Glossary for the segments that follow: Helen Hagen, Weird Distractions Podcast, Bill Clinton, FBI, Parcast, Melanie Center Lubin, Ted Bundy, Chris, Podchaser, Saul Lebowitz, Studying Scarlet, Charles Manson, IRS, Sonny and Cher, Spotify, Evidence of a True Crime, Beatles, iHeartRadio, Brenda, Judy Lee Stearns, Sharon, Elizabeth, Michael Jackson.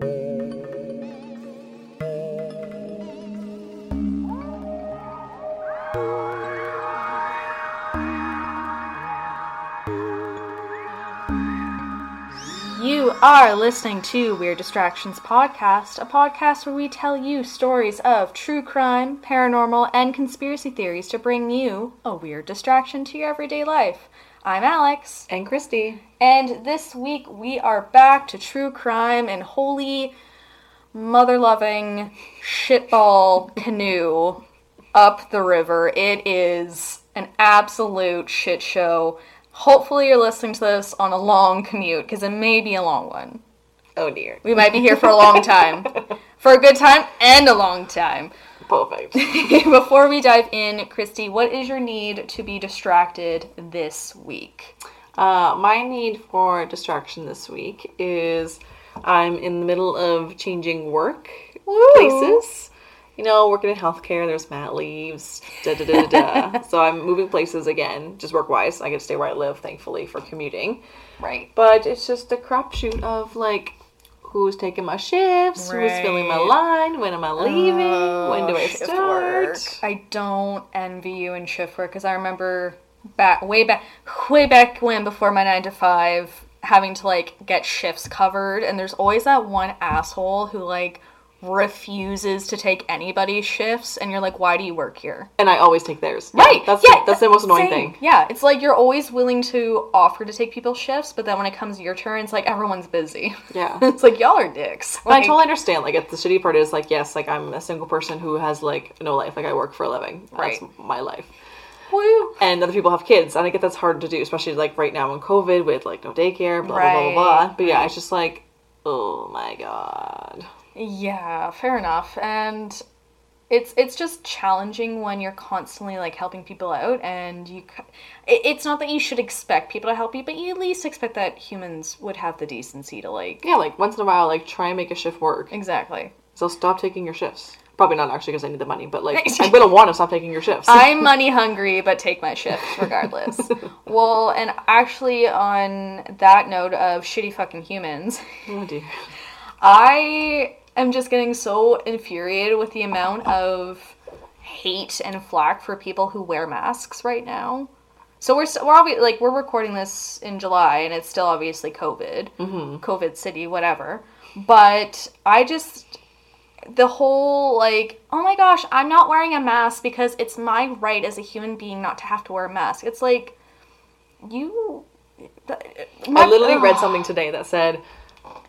You are listening to Weird Distractions Podcast, a podcast where we tell you stories of true crime, paranormal, and conspiracy theories to bring you a weird distraction to your everyday life. I'm Alex. And Christy. And this week we are back to true crime and holy mother-loving shitball canoe up the river. It is an absolute shit show. Hopefully you're listening to this on a long commute, because it may be a long one. Oh dear. We might be here for a long time. For a good time and a long time. Perfect. Before we dive in, Christy, what is your need to be distracted this week? My need for distraction this week is I'm in the middle of changing work places. You know, working in healthcare, there's mat leaves, da-da-da-da-da. So I'm moving places again, just work-wise. I get to stay where I live, thankfully, for commuting. Right. But it's just a crapshoot of, like, who's taking my shifts, who's filling my line, when am I leaving, when do I start? Work. I don't envy you in shift work, because I remember way back when, before my 9 to 5, having to, like, get shifts covered. And there's always that one asshole who, like, refuses to take anybody's shifts, and you're like, why do you work here? And I always take theirs. Right. That's the most annoying thing. Yeah. It's like you're always willing to offer to take people's shifts, but then when it comes to your turn, it's like everyone's busy. Yeah. It's like, y'all are dicks. Like, I totally understand. Like, the shitty part is, like, yes, like, I'm a single person who has, like, no life. Like, I work for a living. Right. That's my life. Woo. And other people have kids, and I get that's hard to do, especially, like, right now in COVID with, like, no daycare, blah, blah, blah, blah, blah. But yeah, it's just like, oh my God. Yeah, fair enough. And it's just challenging when you're constantly, like, helping people out, and it's not that you should expect people to help you, but you at least expect that humans would have the decency to, like... Yeah, like, once in a while, like, try and make a shift work. Exactly. So stop taking your shifts. Probably not, actually, because I need the money, but, like, I wouldn't want to stop taking your shifts. I'm money hungry, but take my shifts regardless. Well, and actually, on that note of shitty fucking humans... Oh, dear. I'm just getting so infuriated with the amount of hate and flack for people who wear masks right now. So we're recording this in July, and it's still obviously COVID, COVID city, whatever. But I just, the whole, like, oh my gosh, I'm not wearing a mask because it's my right as a human being not to have to wear a mask. It's like, I literally read something today that said,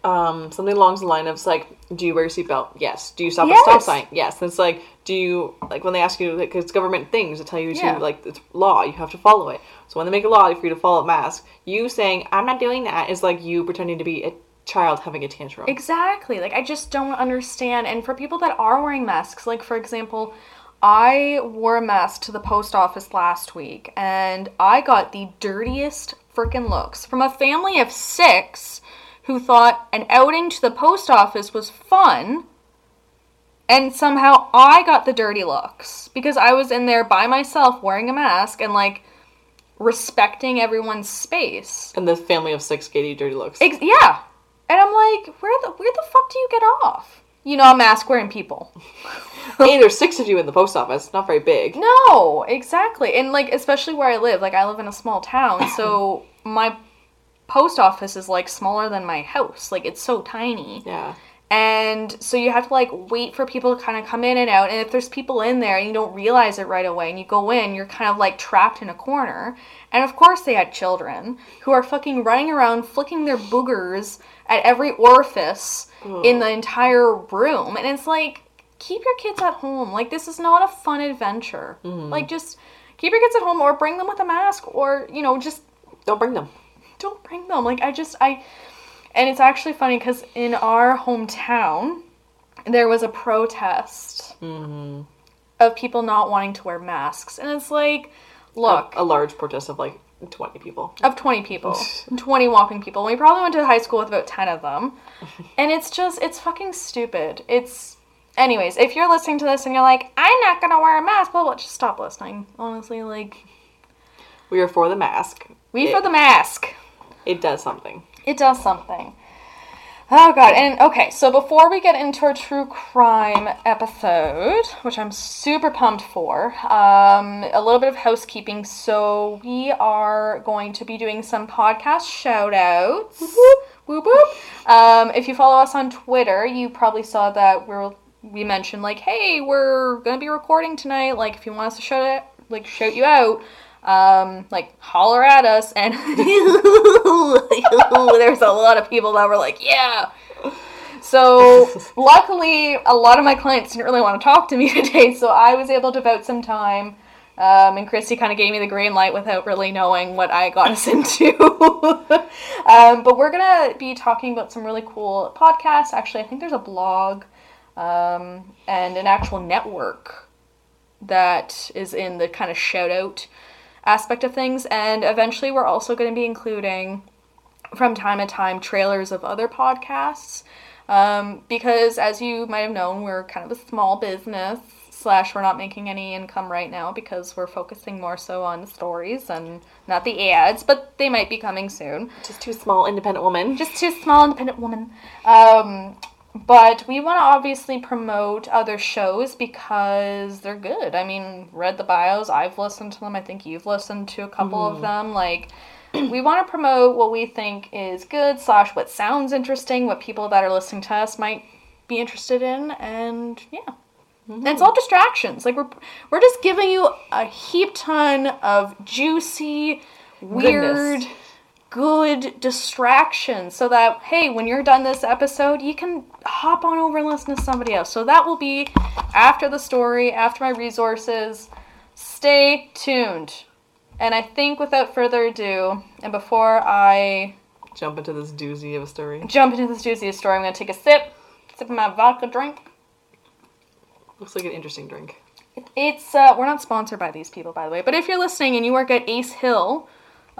something along the line of, like, do you wear your seatbelt? Yes. Do you stop at a stop sign? Yes. And it's like, do you, like, when they ask you, like, it's government things that tell you to, like, it's law, you have to follow it. So when they make a law for you to follow a mask, you saying, I'm not doing that, is like you pretending to be a child having a tantrum. Exactly. Like, I just don't understand. And for people that are wearing masks, like, for example, I wore a mask to the post office last week, and I got the dirtiest freaking looks from a family of 6 who thought an outing to the post office was fun, and somehow I got the dirty looks because I was in there by myself wearing a mask and, like, respecting everyone's space. And the family of 6 gave you dirty looks. Yeah. And I'm like, where the fuck do you get off? You know, mask-wearing people. Hey, there's 6 of you in the post office. Not very big. No, exactly. And, like, especially where I live. Like, I live in a small town, so my... post office is, like, smaller than my house. Like, it's so tiny. Yeah. And so you have to, like, wait for people to kind of come in and out. And if there's people in there and you don't realize it right away and you go in, you're kind of, like, trapped in a corner. And of course they had children who are fucking running around flicking their boogers at every orifice in the entire room. And it's like, keep your kids at home. Like, this is not a fun adventure. Mm-hmm. Like, just keep your kids at home or bring them with a mask or, you know, just... Don't bring them. Like, and it's actually funny because in our hometown, there was a protest of people not wanting to wear masks. And it's like, look. A large protest of, like, 20 people. 20 whopping people. We probably went to high school with about 10 of them. And it's just, it's fucking stupid. Anyways, if you're listening to this and you're like, I'm not going to wear a mask, well, just stop listening. Honestly, like. We are for the mask. It does something. Oh, God. And okay, so before we get into our true crime episode, which I'm super pumped for, a little bit of housekeeping. So we are going to be doing some podcast shout-outs. Whoop, whoop, whoop. If you follow us on Twitter, you probably saw that we mentioned, like, hey, we're going to be recording tonight. Like, if you want us to shout you out, like, holler at us. And there's a lot of people that were like, yeah. So luckily, a lot of my clients didn't really want to talk to me today, so I was able to vote some time. And Christy kind of gave me the green light without really knowing what I got us into. But we're going to be talking about some really cool podcasts. Actually, I think there's a blog and an actual network that is in the kind of shout-out aspect of things. And eventually we're also going to be including, from time to time, trailers of other podcasts. Because, as you might have known, we're kind of a small business, / we're not making any income right now because we're focusing more so on the stories and not the ads, but they might be coming soon. Just too small, independent woman. But we want to obviously promote other shows because they're good. I mean, read the bios. I've listened to them. I think you've listened to a couple of them. Like, we want to promote what we think is good / what sounds interesting, what people that are listening to us might be interested in. And, yeah. Mm-hmm. And it's all distractions. Like, we're just giving you a heap ton of juicy, weird... Goodness. Good distraction, so that, hey, when you're done this episode, you can hop on over and listen to somebody else. So that will be after the story, after my resources. Stay tuned. And I think without further ado, and before I jump into this doozy of a story, I'm going to take a sip of my vodka drink. Looks like an interesting drink. It's we're not sponsored by these people, by the way, but if you're listening and you work at Ace Hill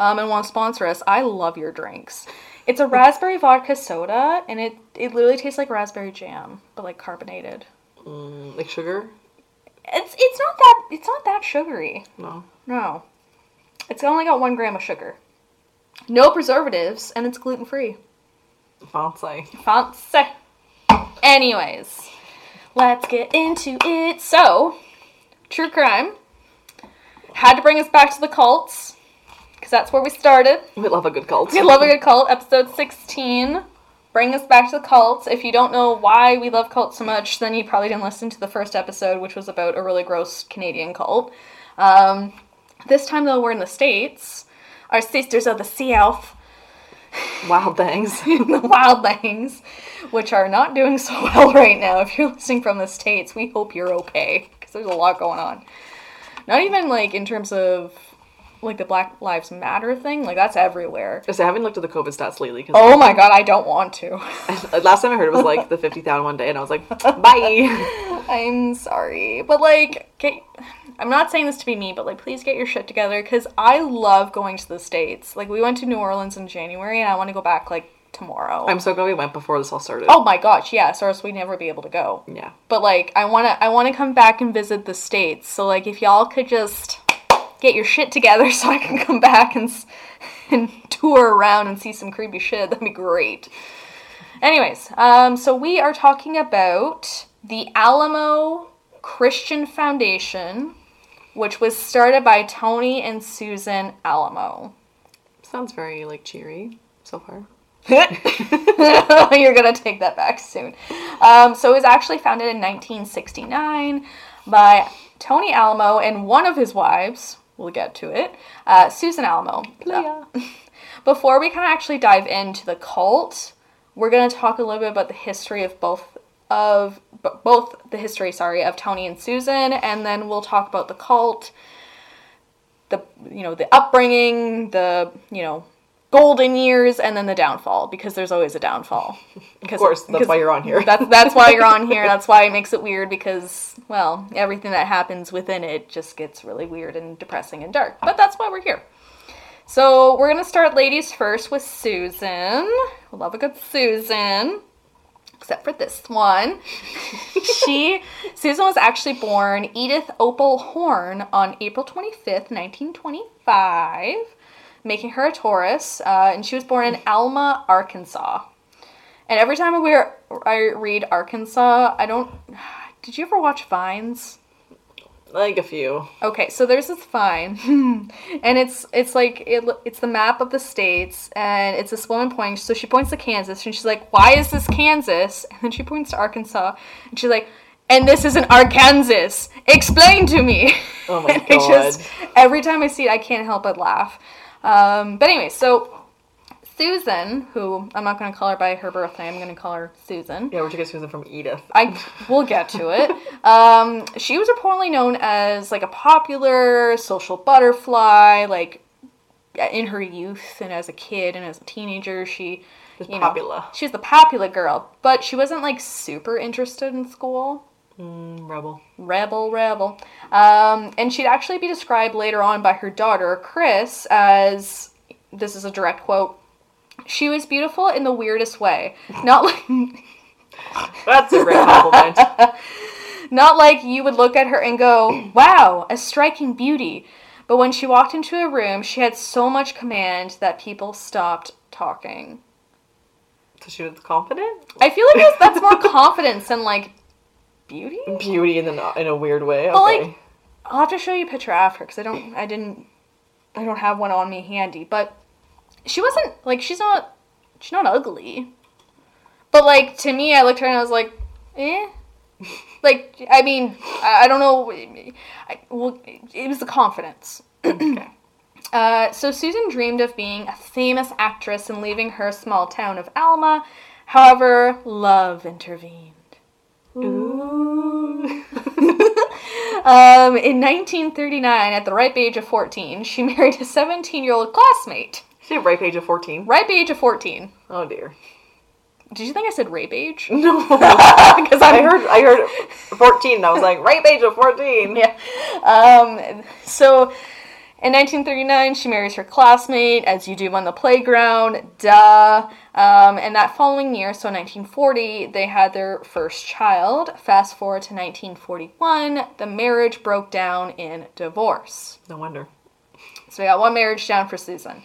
and want to sponsor us, I love your drinks. It's a raspberry vodka soda, and it literally tastes like raspberry jam, but like carbonated. Like sugar? It's not that sugary. No. It's only got 1 gram of sugar. No preservatives, and it's gluten-free. Fancy. Anyways, let's get into it. So, true crime had to bring us back to the cults. Because that's where we started. We love a good cult. Episode 16. Bring us back to the cults. If you don't know why we love cults so much, then you probably didn't listen to the first episode, which was about a really gross Canadian cult. This time, though, we're in the States. Our sisters are the South. Wild Bangs. Which are not doing so well right now. If you're listening from the States, we hope you're okay. Because there's a lot going on. Not even, like, in terms of... like the Black Lives Matter thing, like that's everywhere. So I haven't looked at the COVID stats lately. Oh my God, I don't want to. Last time I heard it was like the 50,000 one day, and I was like, bye. I'm sorry, but like, I'm not saying this to be mean, but like, please get your shit together, because I love going to the States. Like, we went to New Orleans in January, and I want to go back like tomorrow. I'm so glad we went before this all started. Oh my gosh, yes, or else we'd never be able to go. Yeah. But like, I wanna come back and visit the States. So like, if y'all could just. Get your shit together so I can come back and tour around and see some creepy shit. That'd be great. Anyways, so we are talking about the Alamo Christian Foundation, which was started by Tony and Susan Alamo. Sounds very, like, cheery so far. You're gonna take that back soon. So it was actually founded in 1969 by Tony Alamo and one of his wives. We'll get to it. Susan Alamo. Yeah. Before we kind of actually dive into the cult, we're going to talk a little bit about the history of both of Tony and Susan, and then we'll talk about the cult, the upbringing, the golden years, and then the downfall, because there's always a downfall. Of course, that's why you're on here. That's why you're on here. That's why it makes it weird, because, well, everything that happens within it just gets really weird and depressing and dark. But that's why we're here. So we're going to start, ladies first, with Susan. We love a good Susan. Except for this one. Susan was actually born Edith Opal Horn on April 25th, 1925. Making her a Taurus, and she was born in Alma, Arkansas. And every time I read Arkansas, I don't... Did you ever watch Vines? Like a few. Okay, so there's this Vine. And it's the map of the states, and it's this woman pointing. So she points to Kansas, and she's like, why is this Kansas? And then she points to Arkansas, and she's like, and this isn't Arkansas. Explain to me. Oh, my God. Every time I see it, I can't help but laugh. But anyway, so... Susan, who I'm not going to call her by her birth name, I'm going to call her Susan. Yeah, we're going to get Susan from Edith. We'll get to it. She was reportedly known as, like, a popular social butterfly, like, in her youth and as a kid and as a teenager. She was the popular girl, but she wasn't, like, super interested in school. Rebel. And she'd actually be described later on by her daughter, Chris, as, this is a direct quote, she was beautiful in the weirdest way. Not like... That's a great compliment. Not like you would look at her and go, wow, a striking beauty. But when she walked into a room, she had so much command that people stopped talking. So she was confident? I feel like that's more confidence than, like, beauty? Beauty in a weird way? Okay. But, like, I'll have to show you a picture after, because I don't have one on me handy, but... She wasn't, like, she's not ugly. But, like, to me, I looked at her and I was like, eh. Like, I mean, I don't know. It was the confidence. Okay. So Susan dreamed of being a famous actress and leaving her small town of Alma. However, love intervened. Ooh. In 1939, at the ripe age of 14, she married a 17-year-old classmate. Ripe age of 14. Ripe age of 14. Oh dear. Did you think I said rape age? No. Because I heard 14 and I was like, ripe age of 14. Yeah. So in 1939 she marries her classmate, as you do on the playground, duh. And that following year, so 1940, they had their first child. Fast forward to 1941, the marriage broke down in divorce. No wonder. So we got one marriage down for Susan.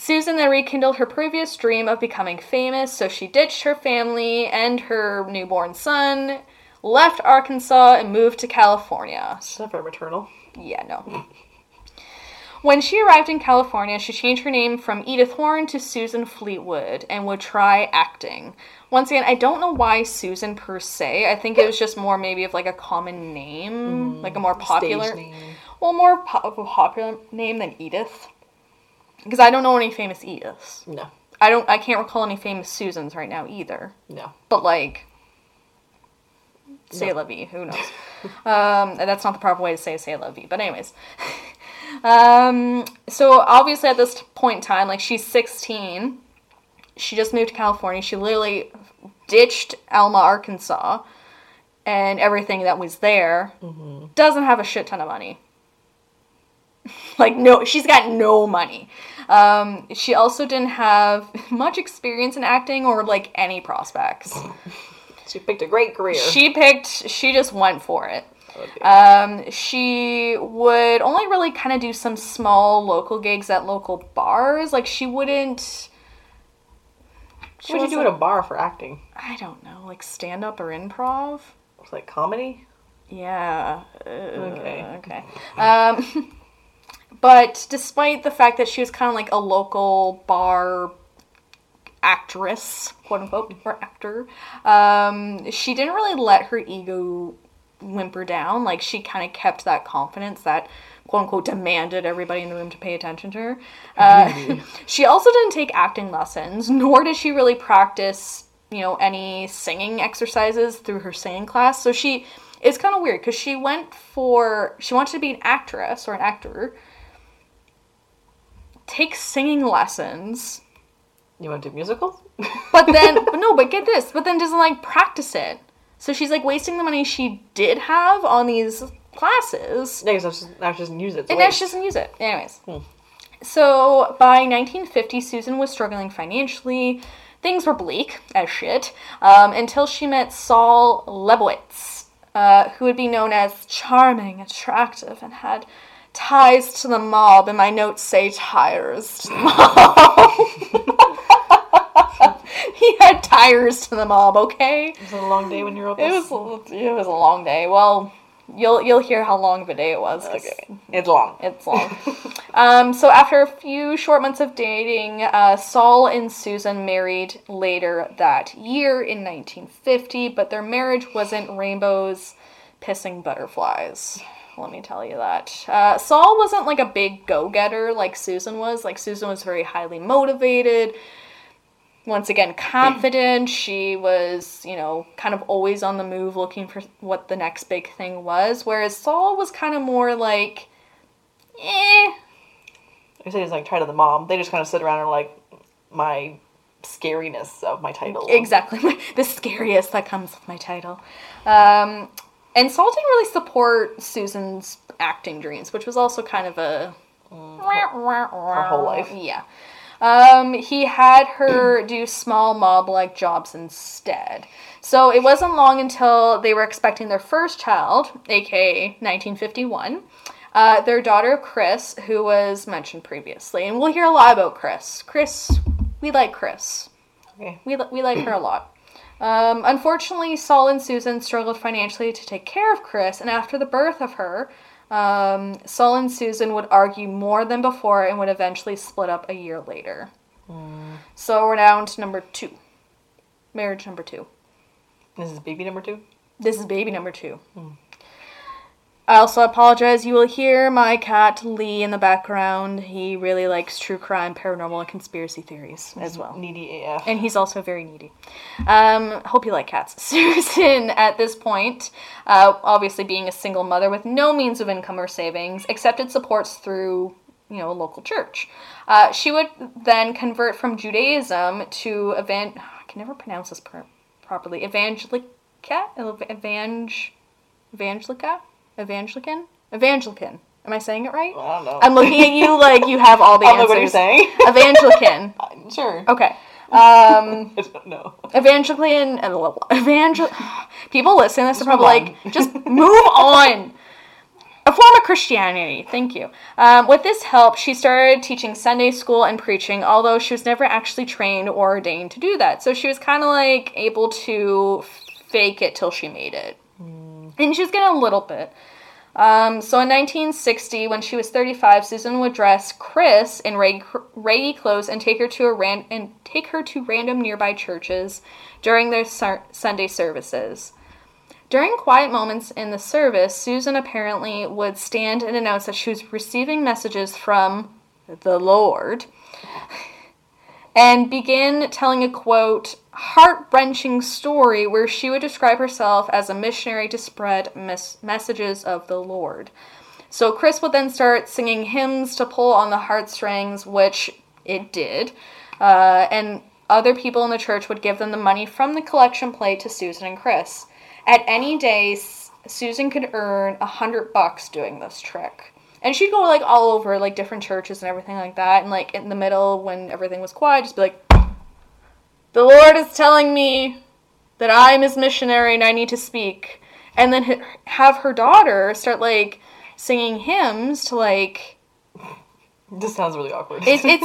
Susan then rekindled her previous dream of becoming famous, so she ditched her family and her newborn son, left Arkansas, and moved to California. She's not very maternal. Yeah, no. When she arrived in California, she changed her name from Edith Horn to Susan Fleetwood and would try acting. Once again, I don't know why Susan per se. I think it was just more maybe of, like, a common name, like a more popular... Stage name. Well, more popular name than Edith. Because I don't know any famous Ediths. No. I can't recall any famous Susans right now either. No. But, like, say la vie, who knows? That's not the proper way to say la vie. But anyways. So obviously at this point in time, like, she's 16. She just moved to California. She literally ditched Alma, Arkansas, and everything that was there. Mm-hmm. Doesn't have a shit ton of money. Like, no, she's got no money. She also didn't have much experience in acting or, like, any prospects. She picked a great career. She just went for it. Okay. She would only really kind of do some small local gigs at local bars. Like, she wouldn't... What would you do at a bar for acting? I don't know. Like, stand-up or improv? Like, comedy? Yeah. Okay. But despite the fact that she was kind of like a local bar actress, quote unquote, or actor, she didn't really let her ego whimper down. Like, she kind of kept that confidence that, quote unquote, demanded everybody in the room to pay attention to her. She also didn't take acting lessons, nor did she really practice, you know, any singing exercises through her singing class. So it's kind of weird because she wanted to be an actress or an actor. Take singing lessons. You want to do musicals? But then doesn't, like, practice it. So she's, like, wasting the money she did have on these classes. Yeah, because now she doesn't use it. And now she doesn't use it. Anyways. So by 1950, Susan was struggling financially. Things were bleak as shit until she met Saul Lebowitz, who would be known as charming, attractive, and had... ties to the mob, and my notes say tires to the mob. He had tires to the mob, okay? It was a long day when you wrote this. It was a long day. Well, you'll hear how long of a day it was. Okay. It's long. So after a few short months of dating, Saul and Susan married later that year in 1950, but their marriage wasn't rainbows pissing butterflies. Let me tell you that. Saul wasn't like a big go-getter like Susan was. Like, Susan was very highly motivated. Once again, confident. She was, you know, kind of always on the move looking for what the next big thing was. Whereas Saul was kind of more like, eh. I say he's like tied to the mom. They just kind of sit around and are like, my scariness of my title. Exactly. The scariest that comes with my title. And Saul didn't really support Susan's acting dreams, which was also kind of a... her whole life. Yeah. He had her do small mob-like jobs instead. So it wasn't long until they were expecting their first child, a.k.a. 1951, their daughter, Chris, who was mentioned previously. And we'll hear a lot about Chris. We like Chris. Okay. We like her a lot. Unfortunately, Saul and Susan struggled financially to take care of Chris, and after the birth of her, Saul and Susan would argue more than before and would eventually split up a year later. So we're down to number two. Marriage number two. This is baby number two? This is baby number two. I also apologize. You will hear my cat Lee in the background. He really likes true crime, paranormal, and conspiracy theories as well. Needy AF. And he's also very needy. Hope you like cats. Susan, at this point, obviously being a single mother with no means of income or savings, accepted supports through, you know, a local church. She would then convert from Judaism to I can never pronounce this properly. Evangelican? Am I saying it right? Well, I don't know. I'm looking at you like you have all the answers. I don't know what you're saying. Evangelican. Sure. Okay. I don't know. Evangelican. People listening to this are probably like, just move on. A form of Christianity. Thank you. With this help, she started teaching Sunday school and preaching, although she was never actually trained or ordained to do that. So she was kind of like able to fake it till she made it. And she was getting a little bit. So in 1960, when she was 35, Susan would dress Chris in raggy clothes and take her to random nearby churches during their Sunday services. During quiet moments in the service, Susan apparently would stand and announce that she was receiving messages from the Lord and begin telling a, quote, heart-wrenching story where she would describe herself as a missionary to spread messages of the Lord. So Chris would then start singing hymns to pull on the heartstrings, which it did, and other people in the church would give them the money from the collection plate to Susan and Chris. At any day, Susan could earn $100 doing this trick. And she'd go, like, all over, like, different churches and everything like that, and, like, in the middle, when everything was quiet, just be like, the Lord is telling me that I'm his missionary and I need to speak. And then have her daughter start, like, singing hymns to, like... This sounds really awkward. It's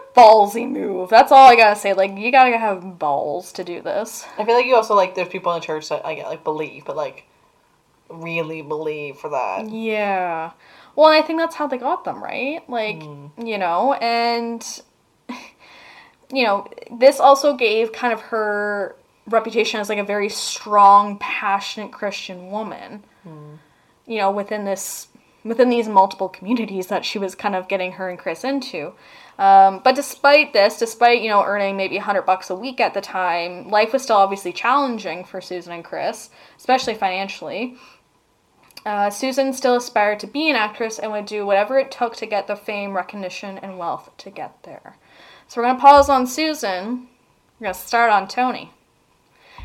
a ballsy move. That's all I gotta say. Like, you gotta have balls to do this. I feel like you also, like, there's people in the church that, like, believe, but, like, really believe for that. Yeah. Well, and I think that's how they got them, right? Like, you know, and... You know, this also gave kind of her reputation as, like, a very strong, passionate Christian woman, you know, within these multiple communities that she was kind of getting her and Chris into. But despite, you know, earning maybe $100 a week at the time, life was still obviously challenging for Susan and Chris, especially financially. Susan still aspired to be an actress and would do whatever it took to get the fame, recognition, and wealth to get there. So we're going to pause on Susan. We're going to start on Tony.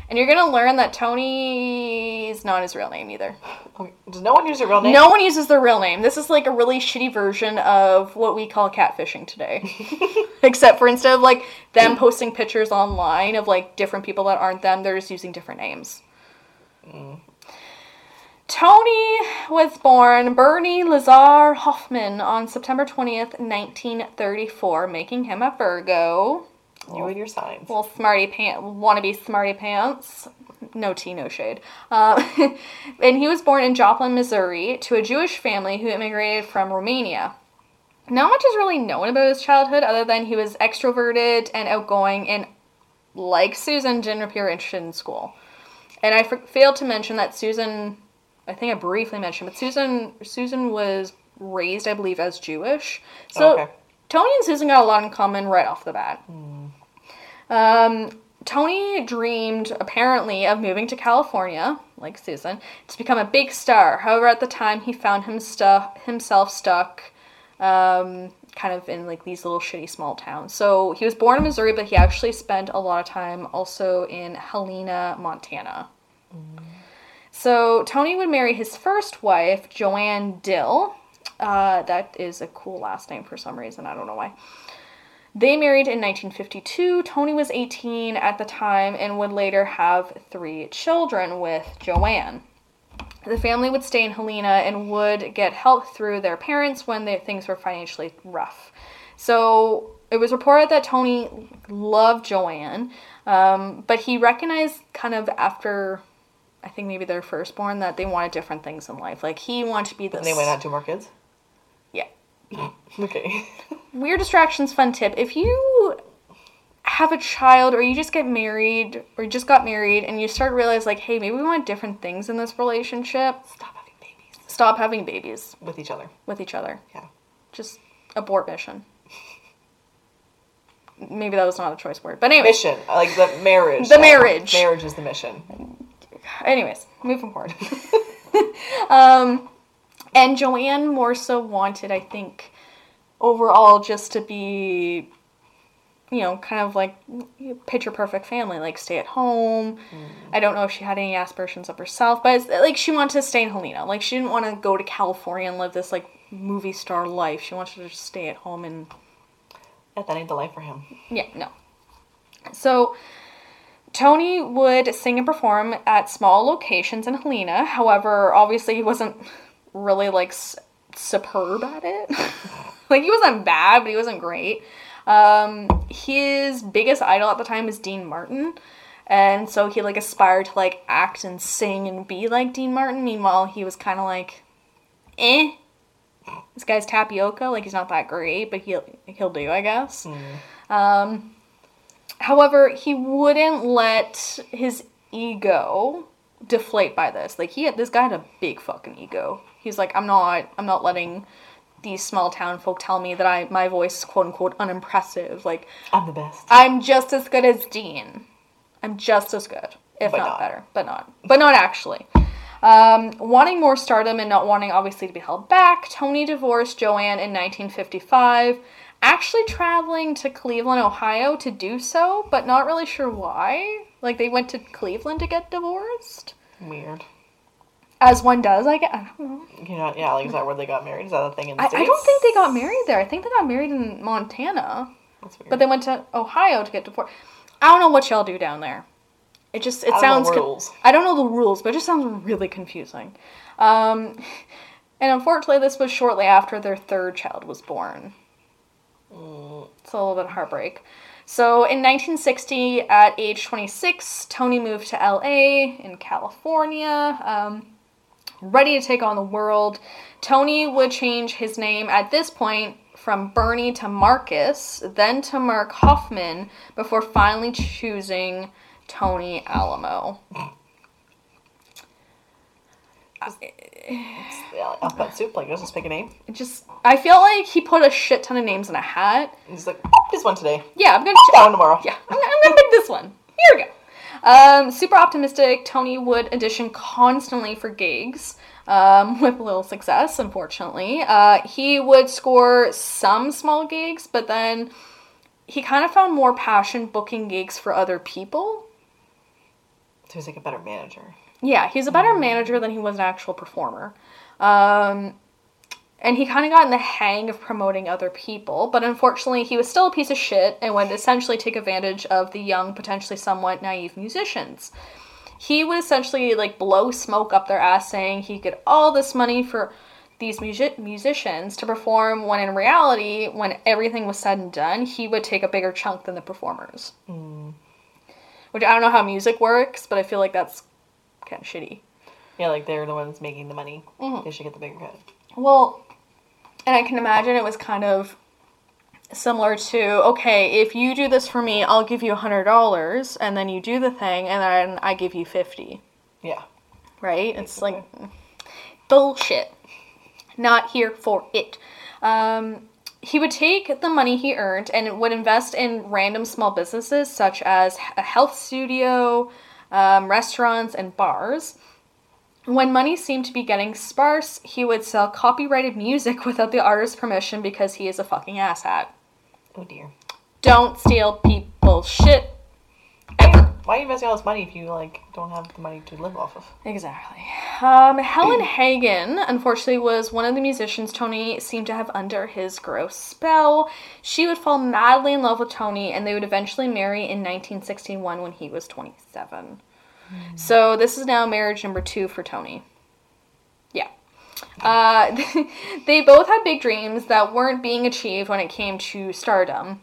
And you're going to learn that Tony is not his real name either. Does no one use their real name? No one uses their real name. This is like a really shitty version of what we call catfishing today. Except for instead of like them posting pictures online of like different people that aren't them, they're just using different names. Tony was born Bernie Lazar Hoffman on September 20th, 1934, making him a Virgo. You and your science. Well, smarty pants, wannabe smarty pants. No tea, no shade. And he was born in Joplin, Missouri, to a Jewish family who immigrated from Romania. Not much is really known about his childhood other than he was extroverted and outgoing and, like Susan, didn't appear interested in school. And I failed to mention that Susan, I think I briefly mentioned, but Susan was raised, I believe, as Jewish. So okay. Tony and Susan got a lot in common right off the bat. Mm. Tony dreamed, apparently, of moving to California, like Susan, to become a big star. However, at the time, he found himself stuck kind of in like these little shitty small towns. So he was born in Missouri, but he actually spent a lot of time also in Helena, Montana. Mm. So Tony would marry his first wife, Joanne Dill. That is a cool last name for some reason. I don't know why. They married in 1952. Tony was 18 at the time and would later have 3 children with Joanne. The family would stay in Helena and would get help through their parents when things were financially rough. So it was reported that Tony loved Joanne, but he recognized kind of after, I think maybe their firstborn, that they wanted different things in life. Like he wanted to be this... And they went out to more kids? Yeah. Okay. Weird distractions, fun tip. If you have a child or you just get married or you just got married and you start to realize like, hey, maybe we want different things in this relationship. Stop having babies. Stop having babies. With each other. With each other. Yeah. Just abort mission. Maybe that was not a choice word. But anyway. Mission. Like the marriage. The marriage. Marriage is the mission. Anyways, moving forward. And Joanne more so wanted, I think, overall just to be, you know, kind of like picture perfect family, like stay at home. Mm. I don't know if she had any aspirations of herself, but it's, like she wanted to stay in Helena. Like she didn't want to go to California and live this like movie star life. She wanted to just stay at home and... Yeah, that ain't the life for him. Yeah, no. So... Tony would sing and perform at small locations in Helena. However, obviously he wasn't really, like, superb at it. Like, he wasn't bad, but he wasn't great. His biggest idol at the time was Dean Martin. And so he, like, aspired to, like, act and sing and be like Dean Martin. Meanwhile, he was kind of like, eh. This guy's tapioca. Like, he's not that great, but he'll do, I guess. Mm. However, he wouldn't let his ego deflate by this. Like, this guy had a big fucking ego. He's like, I'm not letting these small town folk tell me that my voice is quote unquote unimpressive. Like, I'm the best. I'm just as good as Dean. I'm just as good, if not better, but not actually. Wanting more stardom and not wanting obviously to be held back, Tony divorced Joanne in 1955. Actually traveling to Cleveland, Ohio to do so, but not really sure why. Like, they went to Cleveland to get divorced. Weird. As one does, I guess. I don't know. You know, yeah, like, is that where they got married? Is that a thing in the States? I don't think they got married there. I think they got married in Montana. That's weird. But they went to Ohio to get divorced. I don't know what y'all do down there. I don't know the rules, but it just sounds really confusing. And unfortunately, this was shortly after their third child was born. It's a little bit of heartbreak. So in 1960, at age 26, Tony moved to LA in California, ready to take on the world. Tony would change his name at this point from Bernie to Marcus, then to Mark Hoffman, before finally choosing Tony Alamo. Alphabet soup, like, let's just pick a name. I feel like he put a shit ton of names in a hat. He's like, this one today. Yeah, I'm gonna that one tomorrow. Yeah, I'm gonna pick this one. Here we go. Super optimistic, Tony would audition constantly for gigs, with little success, unfortunately. He would score some small gigs, but then he kind of found more passion booking gigs for other people. So he's like a better manager. Yeah, he's a better manager than he was an actual performer. And he kind of got in the hang of promoting other people, but unfortunately he was still a piece of shit and would essentially take advantage of the young, potentially somewhat naive musicians. He would essentially, like, blow smoke up their ass saying he could all this money for these musicians to perform, when in reality, when everything was said and done, he would take a bigger chunk than the performers. Mm. Which, I don't know how music works, but I feel like that's kind of shitty. Yeah, like, they're the ones making the money. Mm-hmm. They should get the bigger cut. Well, and I can imagine it was kind of similar to, okay, if you do this for me, I'll give you $100, and then you do the thing, and then I give you $50. Yeah. Right? Basically. It's like, bullshit. Not here for it. He would take the money he earned and would invest in random small businesses such as a health studio, restaurants, and bars. When money seemed to be getting sparse, he would sell copyrighted music without the artist's permission because he is a fucking asshat. Oh dear. Don't steal people's shit. Why are you investing all this money if you, like, don't have the money to live off of? Exactly. Helen Hagen, unfortunately, was one of the musicians Tony seemed to have under his gross spell. She would fall madly in love with Tony, and they would eventually marry in 1961 when he was 27. Mm. So this is now marriage number 2 for Tony. Yeah. They both had big dreams that weren't being achieved when it came to stardom.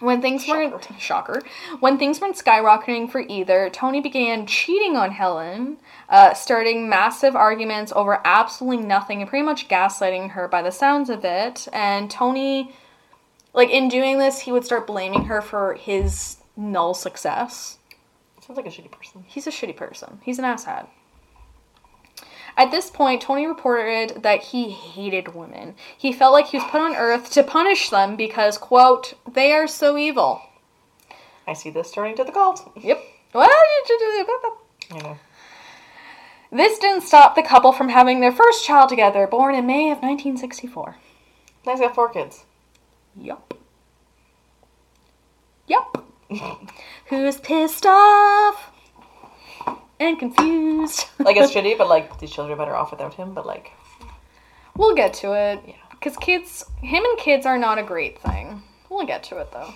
When things weren't skyrocketing for either, Tony began cheating on Helen, starting massive arguments over absolutely nothing and pretty much gaslighting her by the sounds of it. And Tony, like, in doing this, he would start blaming her for his null success. Sounds like a shitty person. He's a shitty person. He's an asshat. At this point, Tony reported that he hated women. He felt like he was put on Earth to punish them because, quote, they are so evil. I see this turning to the cult. Yep. What did you do about that? I know. This didn't stop the couple from having their first child together, born in May of 1964. They've got 4 kids. Yep. Who's pissed off? And confused. Like, it's shitty, but, like, these children are better off without him, but, like... We'll get to it. Yeah. Because him and kids are not a great thing. We'll get to it, though.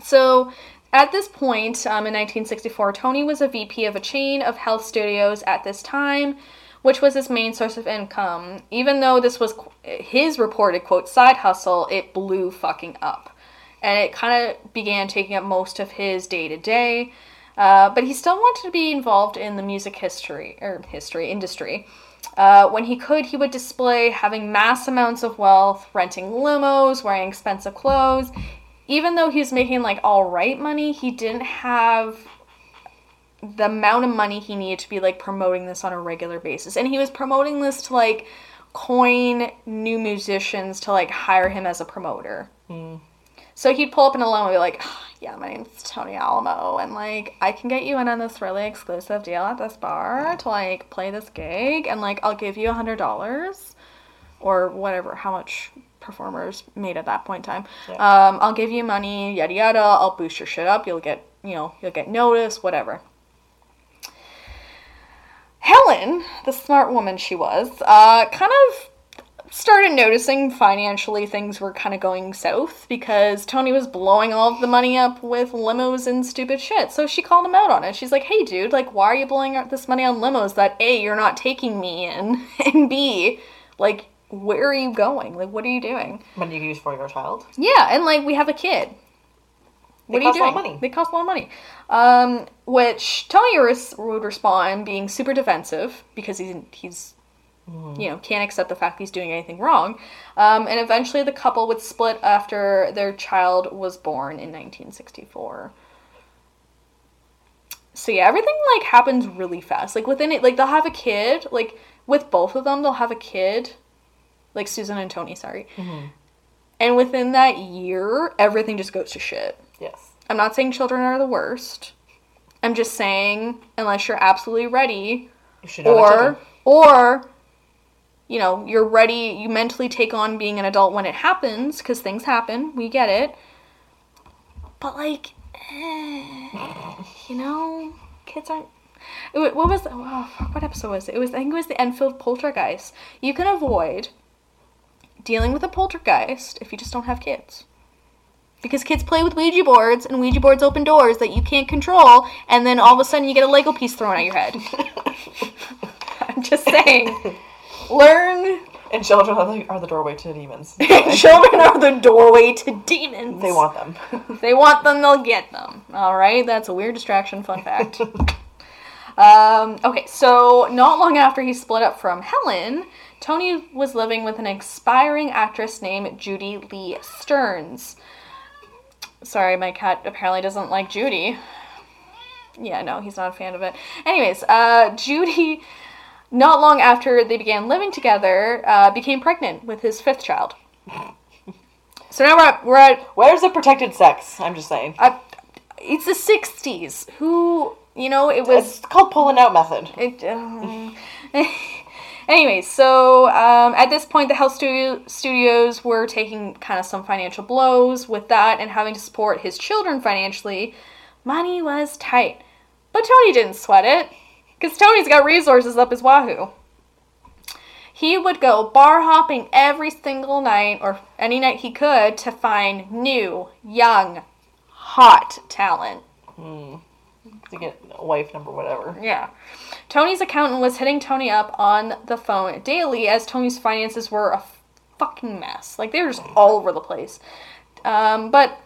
So, at this point, in 1964, Tony was a VP of a chain of health studios at this time, which was his main source of income. Even though this was his reported, quote, side hustle, it blew fucking up. And it kind of began taking up most of his day-to-day. But he still wanted to be involved in the music industry. When he could, he would display having mass amounts of wealth, renting limos, wearing expensive clothes. Even though he was making, like, all right money, he didn't have the amount of money he needed to be, like, promoting this on a regular basis. And he was promoting this to, like, coin new musicians to, like, hire him as a promoter. Mm. So he'd pull up in a limo and be like, oh, yeah, my name's Tony Alamo, and, like, I can get you in on this really exclusive deal at this bar to, like, play this gig, and, like, I'll give you $100, or whatever, how much performers made at that point in time. Yeah. I'll give you money, yada yada, I'll boost your shit up, you'll get noticed, whatever. Helen, the smart woman she was, kind of started noticing financially things were kind of going south because Tony was blowing all of the money up with limos and stupid shit. So she called him out on it. She's like, hey, dude, like, why are you blowing up this money on limos that, A, you're not taking me in, and B, like, where are you going? Like, what are you doing? Money you can use for your child. Yeah, and, like, we have a kid. What are you doing? They cost a lot of money. Which Tony would respond being super defensive because he's you know, can't accept the fact he's doing anything wrong. And eventually the couple would split after their child was born in 1964. So yeah, everything, like, happens really fast. Like, within it, like, they'll have a kid, like, with both of them, they'll have a kid, like, Susan and Tony, sorry. Mm-hmm. And within that year, everything just goes to shit. Yes. I'm not saying children are the worst. I'm just saying, unless you're absolutely ready, you should or you know, you're ready, you mentally take on being an adult when it happens, because things happen, we get it. But, like, you know, kids aren't... What episode was it? I think it was the Enfield Poltergeist. You can avoid dealing with a poltergeist if you just don't have kids. Because kids play with Ouija boards, and Ouija boards open doors that you can't control, and then all of a sudden you get a Lego piece thrown at your head. I'm just saying... Learn. And children are the doorway to demons. Children are the doorway to demons. They want them. If they want them, they'll get them. All right, that's a weird distraction fun fact. Okay, so not long after he split up from Helen, Tony was living with an aspiring actress named Judy Lee Stearns. Sorry, my cat apparently doesn't like Judy. Yeah, no, he's not a fan of it. Anyways, Judy... Not long after they began living together, became pregnant with his 5th child. So now we're at... Where's the protected sex? I'm just saying. It's the 60s. Who, you know, it was... It's called pulling out method. Anyway, so at this point, the health studios were taking kind of some financial blows with that and having to support his children financially. Money was tight. But Tony didn't sweat it. Because Tony's got resources up his wahoo. He would go bar hopping every single night, or any night he could, to find new, young, hot talent. To get a wife number whatever. Yeah. Tony's accountant was hitting Tony up on the phone daily, as Tony's finances were a fucking mess. Like, they were just all over the place. But,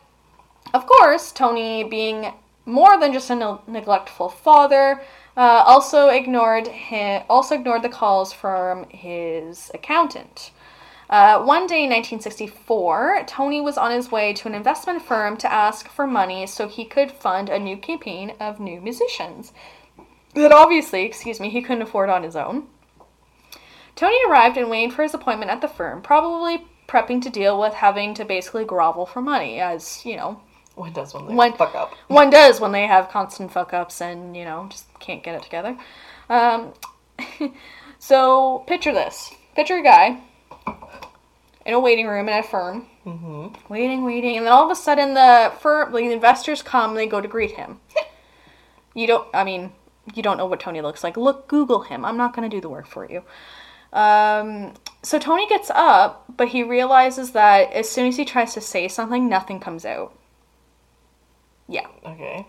of course, Tony, being more than just a neglectful father... Also ignored the calls from his accountant. One day in 1964, Tony was on his way to an investment firm to ask for money so he could fund a new campaign of new musicians. That obviously, he couldn't afford on his own. Tony arrived and waited for his appointment at the firm, probably prepping to deal with having to basically grovel for money, as, you know... One does when they fuck up. One does when they have constant fuck-ups and, you know, just can't get it together. So, picture this. Picture a guy in a waiting room at a firm. Mm-hmm. Waiting. And then all of a sudden, the investors come and they go to greet him. You don't know what Tony looks like. Look, Google him. I'm not going to do the work for you. So Tony gets up, but he realizes that as soon as he tries to say something, nothing comes out. Yeah. Okay.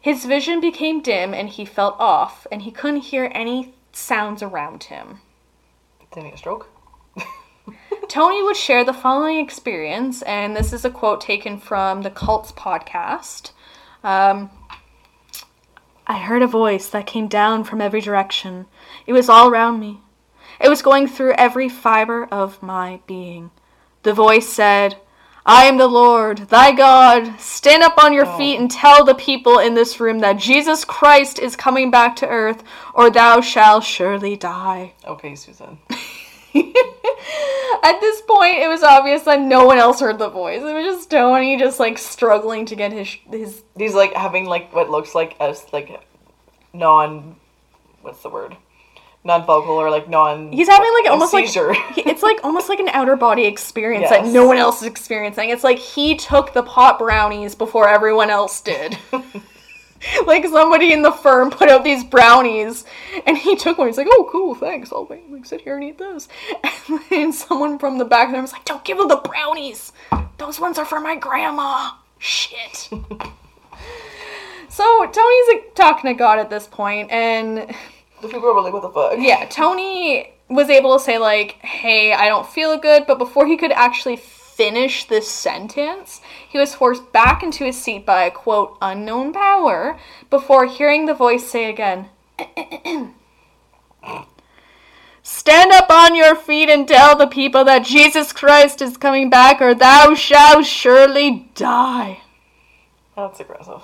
His vision became dim and he felt off and he couldn't hear any sounds around him. Did he get a stroke? Tony would share the following experience, and this is a quote taken from the Cults podcast. I heard a voice that came down from every direction. It was all around me. It was going through every fiber of my being. The voice said, I am the Lord, thy God. Stand up on your feet and tell the people in this room that Jesus Christ is coming back to earth, or thou shalt surely die. Okay, Susan. At this point, it was obvious that no one else heard the voice. It was just Tony just, like, struggling to get his... He's, like, having, like, what looks like as, like, non... What's the word? Non-vocal or, like, non... He's having, like, almost seizure. Like... It's, like, almost like an outer body experience that no one else is experiencing. It's like he took the pot brownies before everyone else did. Like, somebody in the firm put out these brownies, and he took one. He's like, oh, cool, thanks. I'll wait, like, sit here and eat those. And then someone from the back there was like, don't give him the brownies. Those ones are for my grandma. Shit. So, Tony's, like, talking to God at this point, and... The people were like, what the fuck? Yeah, Tony was able to say, like, hey, I don't feel good, but before he could actually finish this sentence, he was forced back into his seat by a, quote, unknown power, before hearing the voice say again, stand up on your feet and tell the people that Jesus Christ is coming back, or thou shalt surely die. That's aggressive.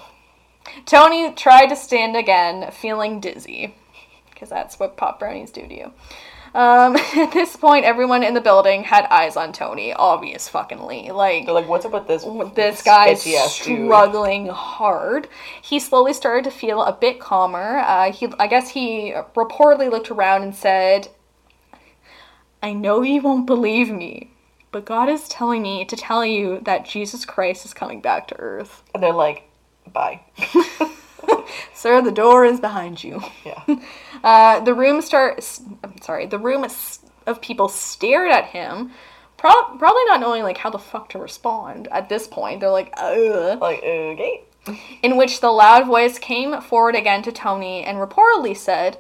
Tony tried to stand again, feeling dizzy. Because that's what pop brownies do to you. At this point, everyone in the building had eyes on Tony, obvious fuckingly. Like, they're like, what's up with this? This guy's struggling hard. He slowly started to feel a bit calmer. He reportedly looked around and said, I know you won't believe me, but God is telling me to tell you that Jesus Christ is coming back to earth. And they're like, bye. Sir, the door is behind you. Yeah. The room of people stared at him, probably not knowing, like, how the fuck to respond at this point. They're like, ugh. Like, okay. In which the loud voice came forward again to Tony and reportedly said,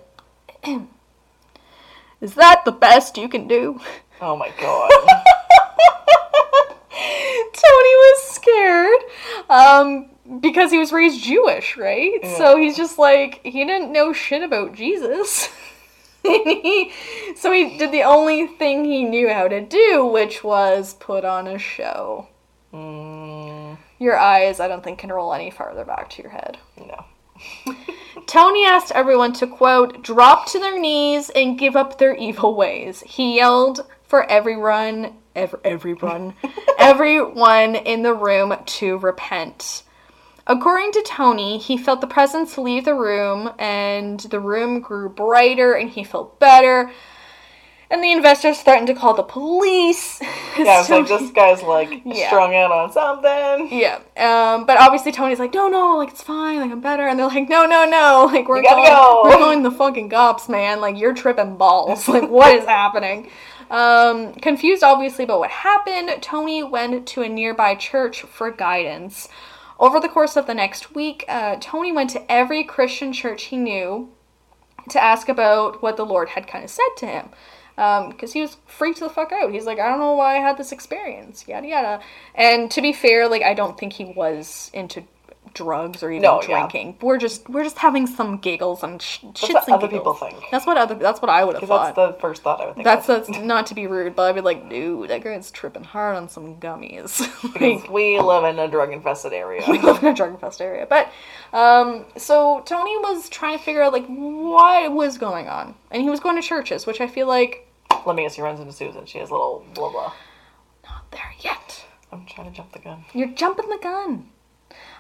Is that the best you can do? Oh my god. Tony was scared because he was raised Jewish, right? Yeah. So he's just like, he didn't know shit about Jesus. So he did the only thing he knew how to do, which was put on a show. Mm. Your eyes, I don't think, can roll any farther back to your head. No. Tony asked everyone to, quote, drop to their knees and give up their evil ways. He yelled for everyone in the room to repent. According to Tony, he felt the presence leave the room, and the room grew brighter, and he felt better. And the investors threatened to call the police. Yeah, it's so like, this guy's, like, strung out on something. Yeah. But obviously Tony's like, no, like, it's fine, like, I'm better. And they're like, no, like, we're going the fucking cops, man. Like, you're tripping balls. Like, what is happening? Confused, obviously, about what happened, Tony went to a nearby church for guidance. Over the course of the next week, Tony went to every Christian church he knew to ask about what the Lord had kind of said to him. Because he was freaked the fuck out. He's like, I don't know why I had this experience, yada yada. And to be fair, like, I don't think he was into drugs or even drinking. Yeah. We're just having some giggles and shits and other giggles. People think. That's what I would have thought. That's the first thought I would think. That's not to be rude, but I'd be like, dude, that guy's tripping hard on some gummies. Because we live in a drug-infested area. But, so Tony was trying to figure out, like, what was going on. And he was going to churches, which I feel like... Let me guess, he runs into Susan. She has a little blah blah. Not there yet. I'm trying to jump the gun. You're jumping the gun.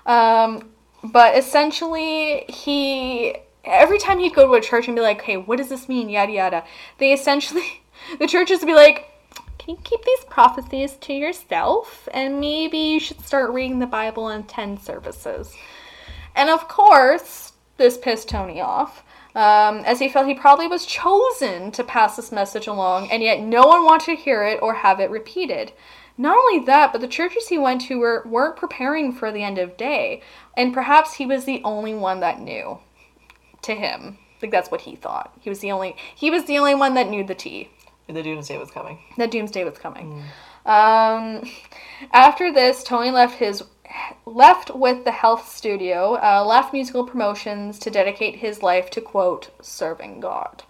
But essentially every time he'd go to a church and be like, hey, what does this mean? Yada, yada. The churches would be like, can you keep these prophecies to yourself? And maybe you should start reading the Bible and attend services. And of course, this pissed Tony off, as he felt he probably was chosen to pass this message along, and yet no one wanted to hear it or have it repeated. Not only that, but the churches he went to weren't preparing for the end of day, and perhaps he was the only one that knew. To him, like, that's what he thought. He was the only one that knew the tea. The doomsday was coming. After this, Tony left with the health studio, left musical promotions to dedicate his life to, quote, serving God.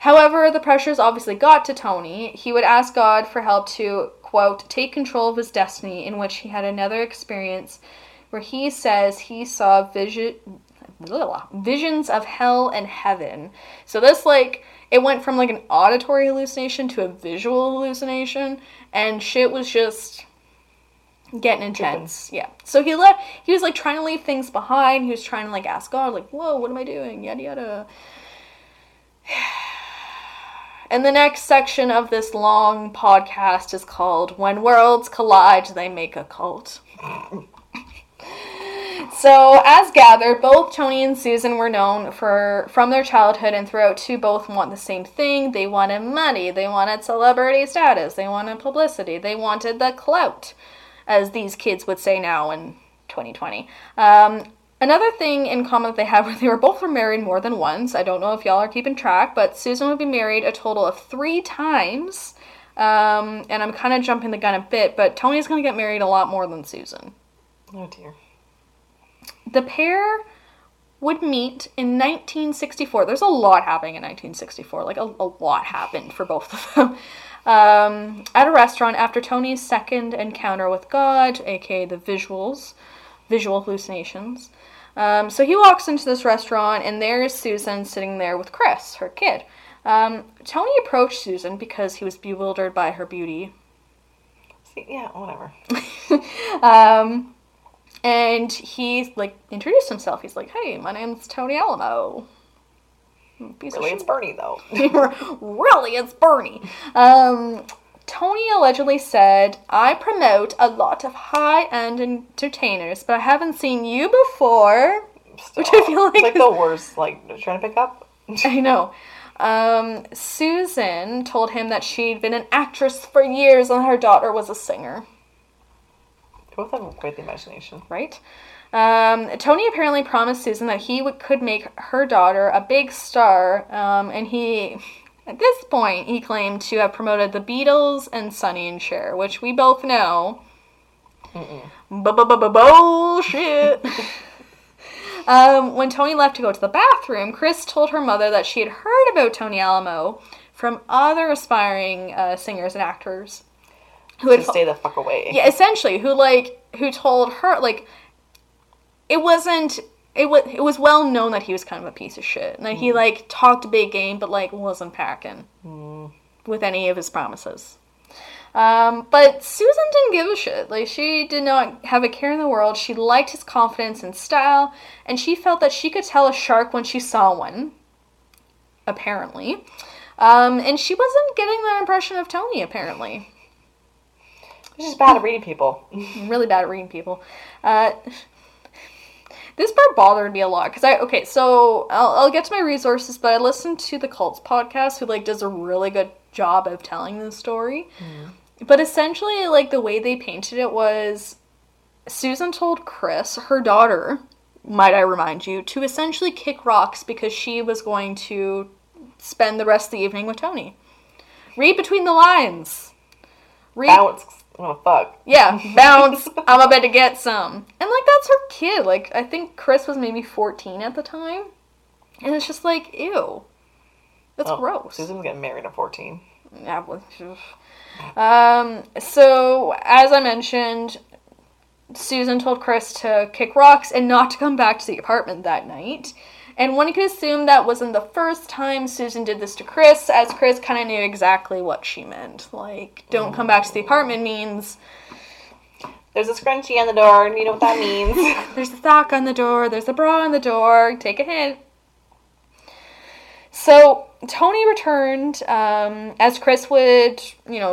However, the pressures obviously got to Tony. He would ask God for help to, quote, take control of his destiny, in which he had another experience where he says he saw visions of hell and heaven. So this, like, it went from, like, an auditory hallucination to a visual hallucination, and shit was just getting intense. Chipping. Yeah. So he was, like, trying to leave things behind. He was trying to, like, ask God, like, whoa, what am I doing? Yada, yada. And the next section of this long podcast is called When Worlds Collide, They Make a Cult. So, as gathered, both Tony and Susan were known from their childhood and throughout to both want the same thing. They wanted money. They wanted celebrity status. They wanted publicity. They wanted the clout, as these kids would say now in 2020. Another thing in common that they had was they were both married more than once. I don't know if y'all are keeping track, but Susan would be married a total of 3 times. And I'm kind of jumping the gun a bit, but Tony's going to get married a lot more than Susan. Oh, dear. The pair would meet in 1964. There's a lot happening in 1964. Like, a lot happened for both of them. At a restaurant after Tony's second encounter with God, a.k.a. the visual hallucinations. So he walks into this restaurant, and there's Susan sitting there with Chris, her kid. Tony approached Susan because he was bewildered by her beauty. See, yeah, whatever. And he, like, introduced himself. He's like, hey, my name's Tony Alamo. Really, it's Bernie, though. Really, it's Bernie. Tony allegedly said, I promote a lot of high-end entertainers, but I haven't seen you before. Which I feel like... It's like the worst, like, trying to pick up. I know. Susan told him that she'd been an actress for years and her daughter was a singer. Both have quite the imagination. Right? Tony apparently promised Susan that he could make her daughter a big star, and he... At this point, he claimed to have promoted the Beatles and Sonny and Cher, which we both know. Bullshit. When Tony left to go to the bathroom, Chris told her mother that she had heard about Tony Alamo from other aspiring singers and actors who would stay the fuck away. Yeah, essentially, who told her, like, it was well known that he was kind of a piece of shit, and that he talked a big game, but wasn't packing with any of his promises. But Susan didn't give a shit. She did not have a care in the world. She liked his confidence and style, and she felt that she could tell a shark when she saw one, apparently. And she wasn't getting that impression of Tony, apparently. She's just bad at reading people. Really bad at reading people. This part bothered me a lot, because I'll get to my resources, but I listened to the Cults podcast, who, does a really good job of telling this story. Yeah. But essentially, the way they painted it was, Susan told Chris, her daughter, might I remind you, to essentially kick rocks because she was going to spend the rest of the evening with Tony. Read between the lines. Bounce. I'm gonna fuck. Yeah, bounce. I'm about to get some. And, that's her kid. I think Chris was maybe 14 at the time. And it's just ew. That's gross. Susan was getting married at 14. Yeah. So, as I mentioned, Susan told Chris to kick rocks and not to come back to the apartment that night. And one could assume that wasn't the first time Susan did this to Chris, as Chris kind of knew exactly what she meant. Don't come back to the apartment means... there's a scrunchie on the door, and you know what that means. There's a sock on the door, there's a bra on the door, take a hint. So, Tony returned, as Chris would,